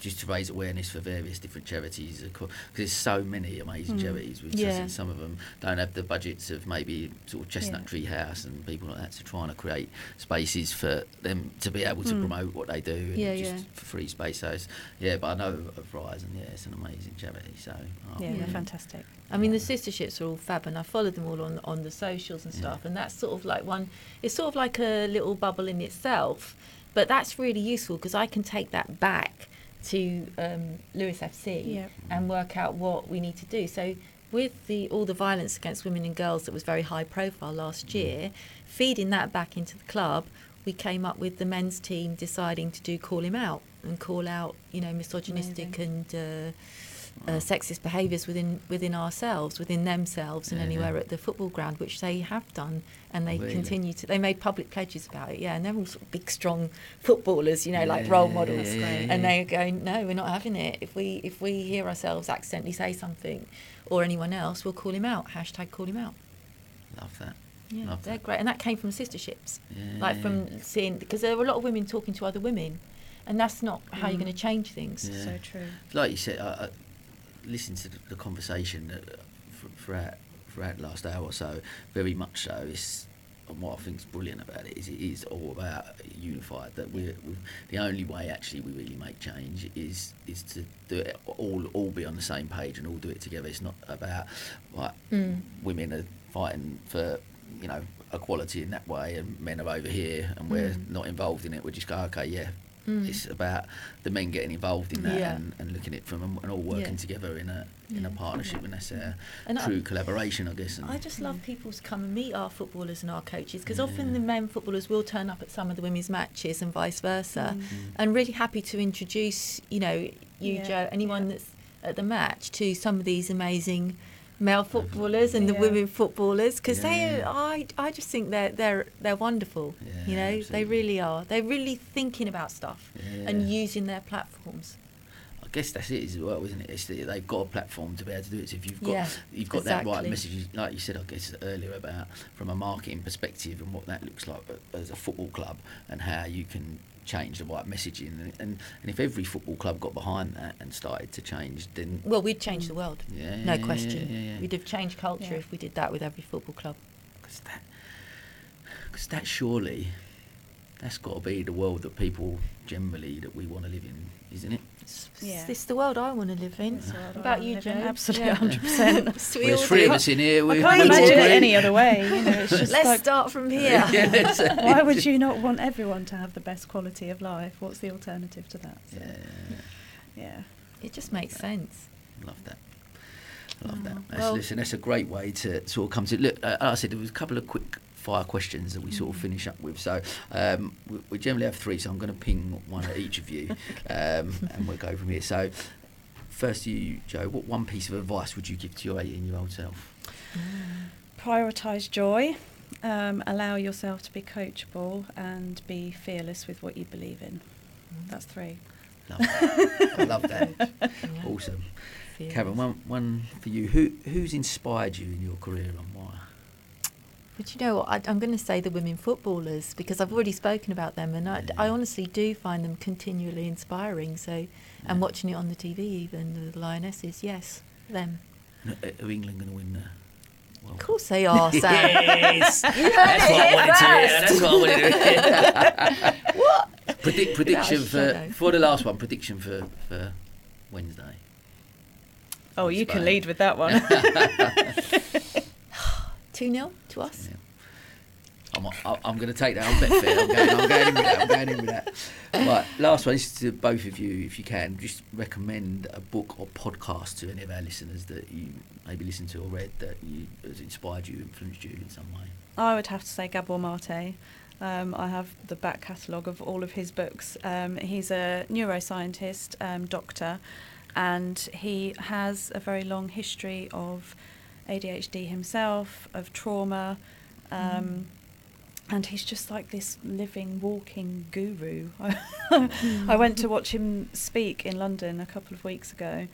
just to raise awareness for various different charities, because there's so many amazing mm. charities. We've yeah. seen some of them don't have the budgets of maybe sort of Chestnut yeah. Tree House and people like that, so trying to create spaces for them to be able to mm. promote what they do, and yeah, just yeah. for free space. So yeah, but I know of Rise, and yeah, it's an amazing charity. So oh, yeah, yeah, they're fantastic. I mean, the Sisterships are all fab, and I follow them all on, on the socials and yeah. stuff, and that's sort of like one, it's sort of like a little bubble in itself. But that's really useful because I can take that back to um, Lewis F C yep. and work out what we need to do. So with the all the violence against women and girls that was very high profile last year, feeding that back into the club, we came up with the men's team deciding to do Call Him Out and call out, you know, misogynistic Amazing. and uh, uh, sexist behaviours within within ourselves, within themselves, and yeah. anywhere at the football ground, which they have done, and they really? continue to. They made public pledges about it, yeah, and they're all sort of big, strong footballers, you know, yeah. like role models, yeah. and they're going, no, we're not having it. If we if we hear ourselves accidentally say something, or anyone else, we'll call him out. Hashtag Call Him Out. Love that. Yeah, Love they're that. great, and that came from sisterships, yeah. like from seeing, because there were a lot of women talking to other women. And that's not how mm. you're going to change things. Yeah. So true. Like you said, I, I listened to the, the conversation uh, for, throughout throughout the last hour or so. Very much so. It's, and what I think's brilliant about it is it is all about unified. That we're, we're the only way actually we really make change is is to do it all all be on the same page and all do it together. It's not about like mm. women are fighting for, you know, equality in that way, and men are over here and we're mm. not involved in it. We just go, okay, yeah. Mm. It's about the men getting involved in that yeah. and, and looking at it from them and all working yeah. together in a in yeah. a partnership, and that's a and true I, collaboration, I guess. And I just love yeah. people to come and meet our footballers and our coaches, because yeah. often the men footballers will turn up at some of the women's matches and vice versa, mm. and really happy to introduce, you know, you, yeah. Joe, anyone yeah. that's at the match to some of these amazing male footballers and yeah. the women footballers, because yeah. they I I just think they're they're they're wonderful, yeah, you know, absolutely. They really are. They're really thinking about stuff yeah. and using their platforms. I guess that's it as well, isn't it? It's the, they've got a platform to be able to do it. So if you've got yeah, you've got exactly. that right message, like you said, I guess earlier, about from a marketing perspective and what that looks like as a football club and how you can change the right messaging, and, and and if every football club got behind that and started to change, then well, we'd change the world, yeah, no question. Yeah, yeah. We'd have changed culture yeah. if we did that with every football club. Because that, because that surely, that's got to be the world that people generally that we want to live in, isn't it? It's, yeah. it's the world I want to live in. About you, Joe? Absolutely, yeah. one hundred percent. Well, there's three of us in here. We can't imagine it any other way. You know, it's just Let's like, start from here. Yeah, why would you not want everyone to have the best quality of life? What's the alternative to that? So, yeah. yeah. It just makes sense. Love that. Love oh, that. That's, well, listen, that's a great way to sort of come to... Look, uh, I said there was a couple of quick... fire questions that we sort of finish up with. So um, we, we generally have three, so I'm going to ping one at each of you, um, and we'll go from here. So first, you, Joe, what one piece of advice would you give to your eighteen-year-old self? Prioritise joy, um, allow yourself to be coachable, and be fearless with what you believe in. Mm. That's three. Love that. I love that. Awesome. Fearless. Karen, one, one for you. Who Who's inspired you in your career and why? But you know what, I, I'm going to say the women footballers, because I've already spoken about them, and I, yeah. I honestly do find them continually inspiring. So, yeah. and watching it on the T V even, the Lionesses, yes, them. Are England going to win there? Well, of course they are, Sam. Yes! That's, what that's what I wanted to hear. That's what I wanted to hear. What? Predict, prediction for, for the last one, prediction for, for Wednesday. Oh, you can lead with that one. two nil to us. Yeah. I'm, I'm going to take that on Betfair. I'm going, I'm going in with that. I'm going in with that. Right, last one. This is to both of you, if you can. Just recommend a book or podcast to any of our listeners that you maybe listened to or read that you, has inspired you, influenced you in some way. I would have to say Gabor Mate. Um, I have the back catalogue of all of his books. Um, he's a neuroscientist, um, doctor, and he has a very long history of A D H D himself, of trauma, um, mm. and he's just like this living, walking guru. mm. I went to watch him speak in London a couple of weeks ago,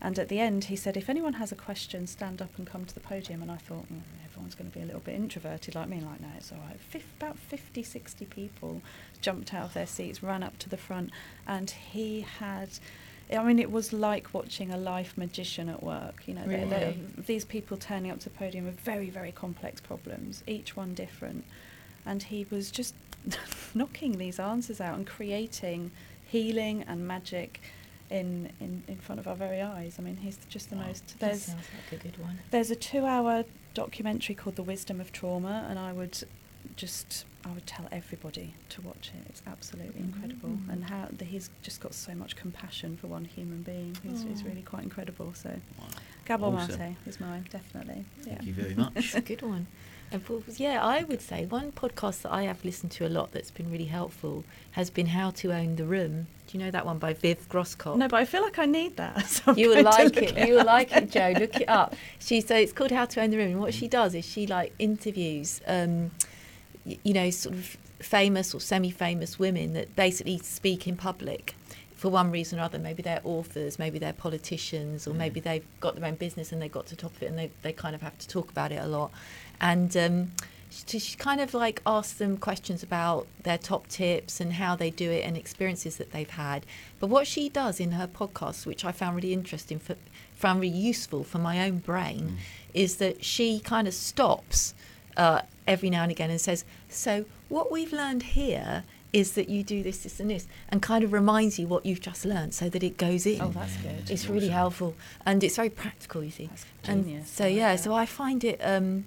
and at the end he said, if anyone has a question, stand up and come to the podium. And I thought, mm, everyone's going to be a little bit introverted like me. Like, no, it's all right. Fif- about fifty, sixty people jumped out of their seats, ran up to the front, and he had... I mean, it was like watching a life magician at work. You know, really? they're, they're, these people turning up to the podium with very, very complex problems, each one different. And he was just knocking these answers out and creating healing and magic in, in, in front of our very eyes. I mean, he's just the wow, most... That sounds like a good one. There's a two-hour documentary called The Wisdom of Trauma, and I would just, I would tell everybody to watch it. It's absolutely mm-hmm. incredible. Mm-hmm. And how the, he's just got so much compassion for one human being. He's, he's really quite incredible. So wow. Gabor awesome. Mate is mine, definitely. Thank yeah. you very much. Good one. And yeah, I would say one podcast that I have listened to a lot that's been really helpful has been How to Own the Room. Do you know that one by Viv Groskopf? No, but I feel like I need that. So you will like it. it. You will like it, Jo. Look it up. She so it's called How to Own the Room. And what she does is she like interviews, um, y- you know, sort of famous or semi-famous women that basically speak in public for one reason or other. Maybe they're authors, maybe they're politicians, or mm. maybe they've got their own business and they got to the top of it and they they kind of have to talk about it a lot. And um, she, she kind of like asked them questions about their top tips and how they do it and experiences that they've had. But what she does in her podcast, which I found really interesting, for, found really useful for my own brain, mm. is that she kind of stops uh, every now and again and says, so what we've learned here is that you do this, this and this, and kind of reminds you what you've just learned so that it goes in. Oh, that's good. It's really helpful. And it's very practical, you see. That's genius. And so, yeah, so I find it... Um,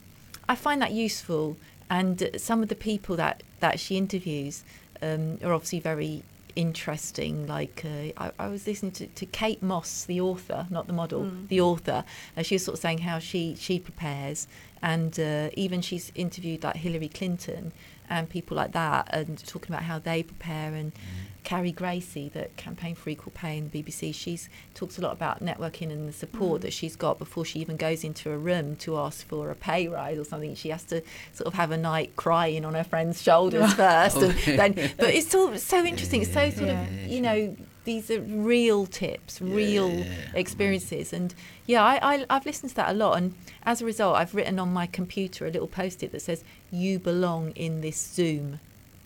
I find that useful, and uh, some of the people that, that she interviews um, are obviously very interesting. Like uh, I, I was listening to, to Kate Moss, the author, not the model, mm. the author, and she was sort of saying how she, she prepares, and uh, even she's interviewed like Hillary Clinton and people like that, and talking about how they prepare. And mm. Carrie Gracie, that campaigned for equal pay in the B B C, she's talks a lot about networking and the support mm. that she's got before she even goes into a room to ask for a pay rise or something. She has to sort of have a night crying on her friend's shoulders first. And then, but it's all so interesting. It's so sort yeah. of, you know, these are real tips, real yeah. experiences. And yeah, I, I, I've listened to that a lot. And as a result, I've written on my computer a little post-it that says, you belong in this Zoom.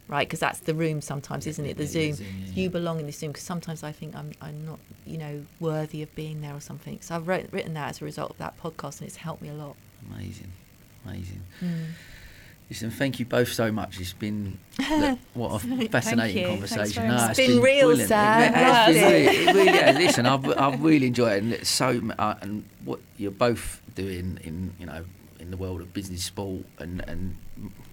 Right, because that's the room sometimes, isn't it? The Zoom. You belong in this Zoom, because sometimes I think I'm I'm not, you know, worthy of being there or something. So I've wrote, written that as a result of that podcast, and it's helped me a lot. Amazing, amazing. Mm. Listen, thank you both so much. It's been look, what a fascinating conversation. No, it's, it's been, been real, Sam. It, it, it really has. Listen, I've I've really enjoyed it, and so uh, and what you're both doing in you know in the world of business, sport, and and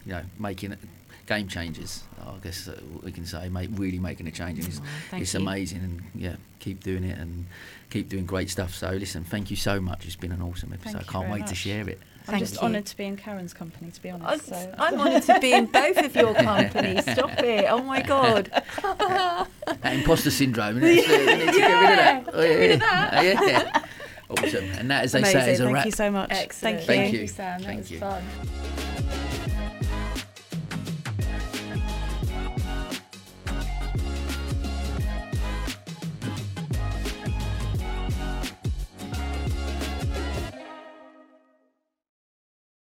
you know making it. Game changers, I guess we can say, mate, really making a change. And it's oh, it's amazing. And yeah, keep doing it and keep doing great stuff. So listen, thank you so much. It's been an awesome episode. I can't wait much. to share it. I'm thank just you. honoured to be in Karen's company, to be honest. So. I'm honoured to be in both of your companies. Stop it. Oh, my God. Imposter syndrome. Isn't it? So we need to yeah. get rid of that. Get rid of that. Yeah. yeah. Awesome. And that, as they amazing. say, is a wrap. Thank you so much. Excellent. Thank you. Thank you, Sam. That thank was you. fun.